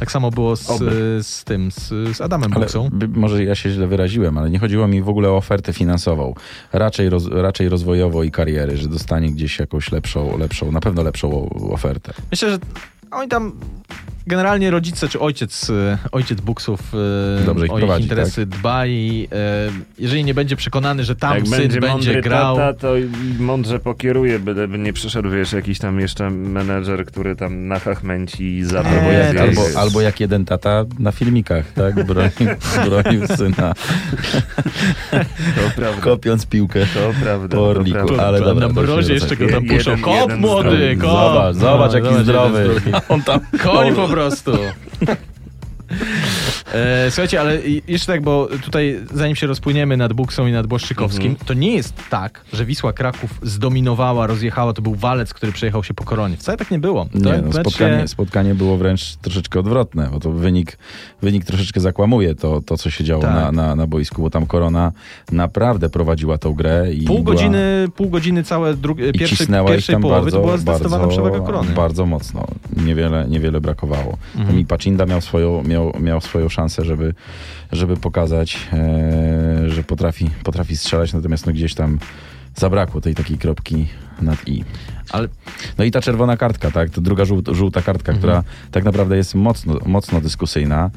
Tak samo było z Adamem Buksą. Może ja się źle wyraziłem, ale nie chodziło mi w ogóle o ofertę finansową. Raczej rozwojowo i kariery, że dostanie gdzieś jakąś lepszą, na pewno lepszą ofertę. Myślę, że oni tam generalnie rodzice, czy ojciec Buksów o ich interesy dba i jeżeli nie będzie przekonany, że tam jak syn będzie grał... Tata, to mądrze pokieruje, by nie przyszedł, wiesz, jakiś tam jeszcze menedżer, który tam na chachmęci i albo jak jeden tata na filmikach, tak? Bronił syna. Kopiąc piłkę po Orliku. Ale dobra, na mrozie jeszcze go tam puszą. Kop młody, kop! Zobacz, jaki zdrowy. On tam koń po prostu. Słuchajcie, ale jeszcze tak, bo tutaj zanim się rozpłyniemy nad Buksą i nad Błaszczykowskim, to nie jest tak, że Wisła Kraków zdominowała, rozjechała, to był walec, który przejechał się po Koronie. Wcale tak nie było. Spotkanie było wręcz troszeczkę odwrotne, bo to wynik troszeczkę zakłamuje to co się działo na boisku, bo tam Korona naprawdę prowadziła tą grę. I pół godziny całe pierwszej połowy to była zdecydowana przewaga Korony. Bardzo mocno. Niewiele brakowało. I Pacinda miał swoją szansę, żeby pokazać, że potrafi strzelać, natomiast gdzieś tam zabrakło tej takiej kropki nad i. Ale... No i ta czerwona kartka, tak? To druga żółta kartka, która tak naprawdę jest mocno dyskusyjna.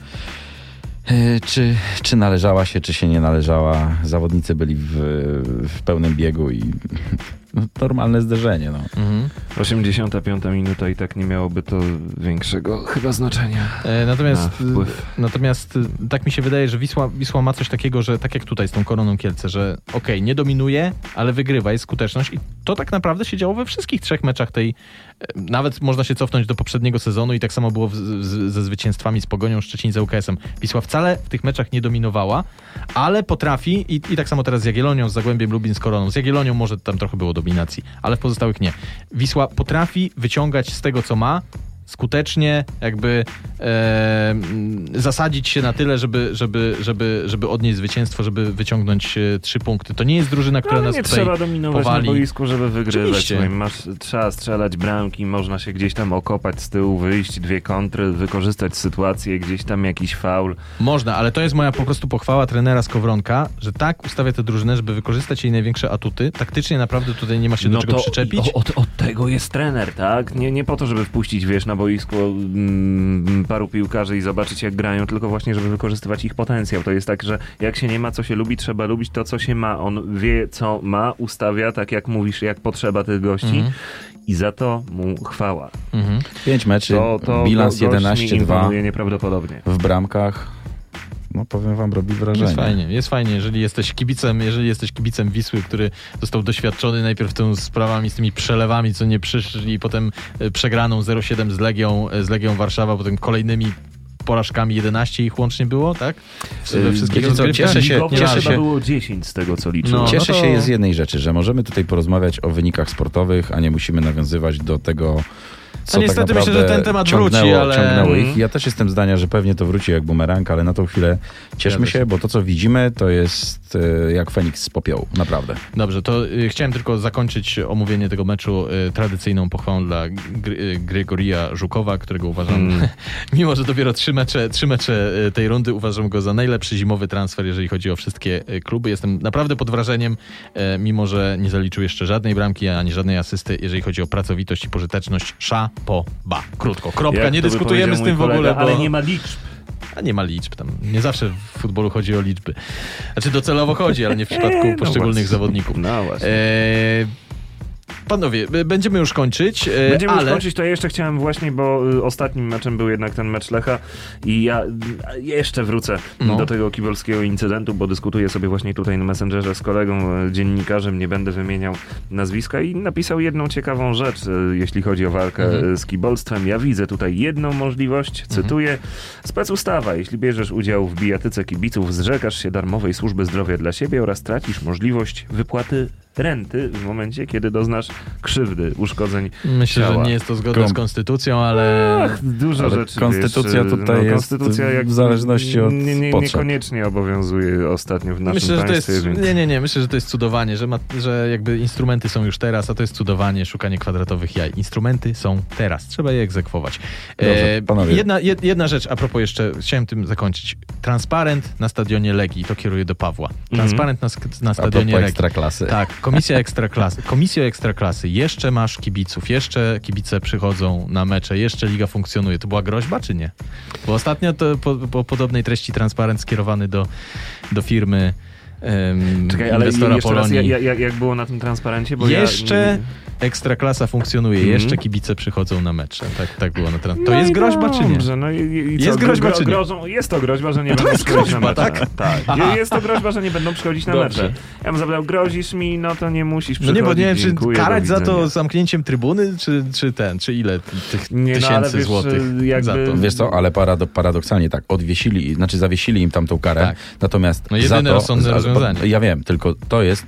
Czy należała się, czy się nie należała. Zawodnicy byli w pełnym biegu i normalne zderzenie. No. 85 minuta i tak nie miałoby to większego chyba znaczenia. Natomiast tak mi się wydaje, że Wisła ma coś takiego, że tak jak tutaj z tą Koroną Kielce, że okej, nie dominuje, ale wygrywa, jest skuteczność i to tak naprawdę się działo we wszystkich trzech meczach tej, nawet można się cofnąć do poprzedniego sezonu i tak samo było ze zwycięstwami z Pogonią Szczecin, z ŁKS-em. Wisła wcale w tych meczach nie dominowała, ale potrafi i tak samo teraz z Jagiellonią, z Zagłębiem Lubin, z Koroną. Z Jagiellonią może tam trochę było dominacji, ale w pozostałych nie. Wisła potrafi wyciągać z tego, co ma, skutecznie jakby zasadzić się na tyle, żeby odnieść zwycięstwo, żeby wyciągnąć 3 punkty. To nie jest drużyna, która nas tutaj powali. Nie trzeba dominować na boisku, żeby wygrywać. Trzeba strzelać bramki, można się gdzieś tam okopać z tyłu, wyjść, 2 kontry, wykorzystać sytuację, gdzieś tam jakiś faul. Można, ale to jest moja po prostu pochwała trenera Skowronka, że tak ustawia tę drużynę, żeby wykorzystać jej największe atuty. Taktycznie naprawdę tutaj nie ma się do czego przyczepić. Od tego jest trener, tak? Nie po to, żeby wpuścić, wiesz, na boisku paru piłkarzy i zobaczyć, jak grają, tylko właśnie, żeby wykorzystywać ich potencjał. To jest tak, że jak się nie ma, co się lubi, trzeba lubić to, co się ma. On wie, co ma, ustawia, tak jak mówisz, jak potrzeba tych gości. I za to mu chwała. 5 meczy, bilans 11-2. Nieprawdopodobnie. W bramkach, powiem wam, robi wrażenie. Jest fajnie, jeżeli jesteś kibicem Wisły, który został doświadczony najpierw tą sprawami, z tymi przelewami, co nie przyszli, potem przegraną 0-7 z Legią Warszawa, potem kolejnymi porażkami, 11 ich łącznie było, tak? We wszystkich rozgrywkach. Cieszę się. Było 10 z tego, co liczyłem. Cieszę się z jednej rzeczy, że możemy tutaj porozmawiać o wynikach sportowych, a nie musimy nawiązywać do tego, co niestety tak myślę, że ten temat ciągnęło ich. Ja też jestem zdania, że pewnie to wróci jak bumerang, ale na tą chwilę cieszmy się, bo to, co widzimy, to jest jak Feniks z popiołu. Naprawdę. Dobrze, to chciałem tylko zakończyć omówienie tego meczu tradycyjną pochwałą dla Grzegoria Żukowa, którego uważam, mimo że dopiero 3 mecze tej rundy, uważam go za najlepszy zimowy transfer, jeżeli chodzi o wszystkie kluby. Jestem naprawdę pod wrażeniem, mimo że nie zaliczył jeszcze żadnej bramki, ani żadnej asysty, jeżeli chodzi o pracowitość i pożyteczność. Szapoba. Krótko. Kropka. Nie dyskutujemy z tym w ogóle, bo... Ale nie ma liczb. Tam nie zawsze w futbolu chodzi o liczby. Znaczy docelowo chodzi, ale nie w przypadku poszczególnych zawodników. Panowie, będziemy już kończyć. To ja jeszcze chciałem właśnie, bo ostatnim meczem był jednak ten mecz Lecha i ja jeszcze wrócę do tego kibolskiego incydentu, bo dyskutuję sobie właśnie tutaj na Messengerze z kolegą, dziennikarzem, nie będę wymieniał nazwiska, i napisał jedną ciekawą rzecz, jeśli chodzi o walkę z kibolstwem. Ja widzę tutaj jedną możliwość, cytuję: specustawa, jeśli bierzesz udział w bijatyce kibiców, zrzekasz się darmowej służby zdrowia dla siebie oraz tracisz możliwość wypłaty renty w momencie, kiedy doznasz krzywdy, uszkodzeń ciała. Że nie jest to zgodne z konstytucją, ale... Dużo rzeczy. Konstytucja konstytucja jest w zależności od potrzeb. Niekoniecznie obowiązuje ostatnio w naszym państwie. Myślę, że to jest cudowanie, że jakby instrumenty są już teraz, a to jest cudowanie, szukanie kwadratowych jaj. Instrumenty są teraz. Trzeba je egzekwować. Dobrze, panowie. Jedna rzecz, a propos jeszcze, chciałem tym zakończyć. Transparent na stadionie Legii, to kieruję do Pawła. Transparent na stadionie Legii. Ekstraklasy. Tak. Komisja Ekstraklasy, jeszcze masz kibiców, jeszcze kibice przychodzą na mecze, jeszcze liga funkcjonuje. To była groźba, czy nie? Bo ostatnio to po podobnej treści transparent skierowany do firmy inwestora Polonii. Jak było na tym transparencie? Bo jeszcze Ekstraklasa funkcjonuje, jeszcze kibice przychodzą na mecze. Tak było na transparencie. To jest groźba, czy nie? Jest groźba, czy nie? Jest to groźba, że nie będą przychodzić na mecze. Tak? Jest to groźba, że nie będą przychodzić na mecze. Ja bym zapytał, grozisz mi, to nie musisz przychodzić. No nie, bo nie wiem, czy karać za to zamknięciem trybuny, czy ile tych tysięcy złotych za to. Wiesz co, ale paradoksalnie tak, zawiesili im tam tą karę, natomiast jedyne rozsądne rozwiązanie. Ja wiem, tylko to jest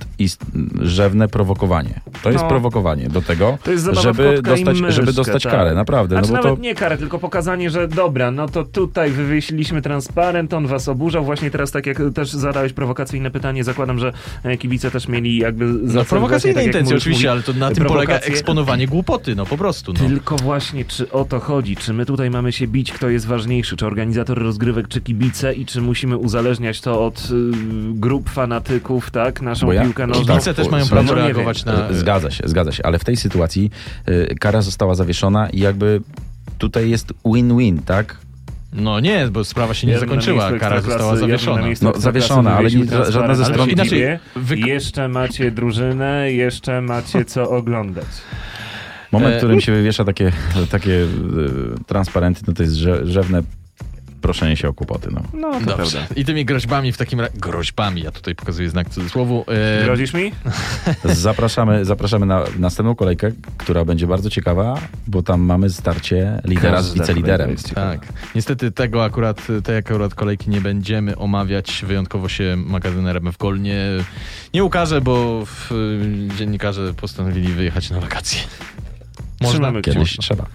rzewne prowokowanie. To jest prowokowanie do tego, żeby dostać karę, naprawdę. Znaczy nawet nie karę, tylko pokazanie, że dobra, to tutaj wywiesiliśmy transparent, on was oburzał, właśnie teraz tak jak też zadałeś prowokacyjne pytanie, zakładam, że kibice też mieli jakby... prowokacyjne tak intencje oczywiście, ale to na tym polega eksponowanie głupoty, po prostu. Tylko właśnie, czy o to chodzi, czy my tutaj mamy się bić, kto jest ważniejszy, czy organizator rozgrywek, czy kibice, i czy musimy uzależniać to od grup fanatyków, tak, naszą piłkę nożną. Kibice też mają prawo reagować na... Zgadza się, ale w tej sytuacji kara została zawieszona i jakby tutaj jest win-win, tak? No nie, bo sprawa się nie zakończyła. Kara została zawieszona. No, zawieszona, ale żadna ze stron... Inaczej, jeszcze macie drużynę, jeszcze macie co oglądać. Moment, w którym się wywiesza takie transparenty, no to jest rzewne proszenie się o kłopoty. No to dobrze. Prawda. I tymi groźbami w takim razie... Groźbami, ja tutaj pokazuję znak cudzysłowu. Grozisz mi? Zapraszamy na następną kolejkę, która będzie bardzo ciekawa, bo tam mamy starcie lidera z wiceliderem. Tak. Niestety tej akurat kolejki nie będziemy omawiać. Wyjątkowo się magazyn RMF Gold nie ukaże, bo dziennikarze postanowili wyjechać na wakacje. Można? Kiedyś trzeba.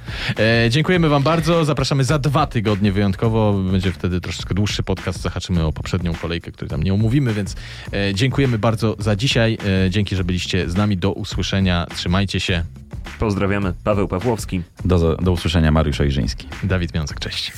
Dziękujemy wam bardzo. Zapraszamy za 2 tygodnie wyjątkowo. Będzie wtedy troszeczkę dłuższy podcast. Zahaczymy o poprzednią kolejkę, której tam nie omówimy, więc dziękujemy bardzo za dzisiaj. Dzięki, że byliście z nami. Do usłyszenia. Trzymajcie się. Pozdrawiamy. Paweł Pawłowski. Do usłyszenia. Mariusz Ojrzyński. Dawid Miązek. Cześć.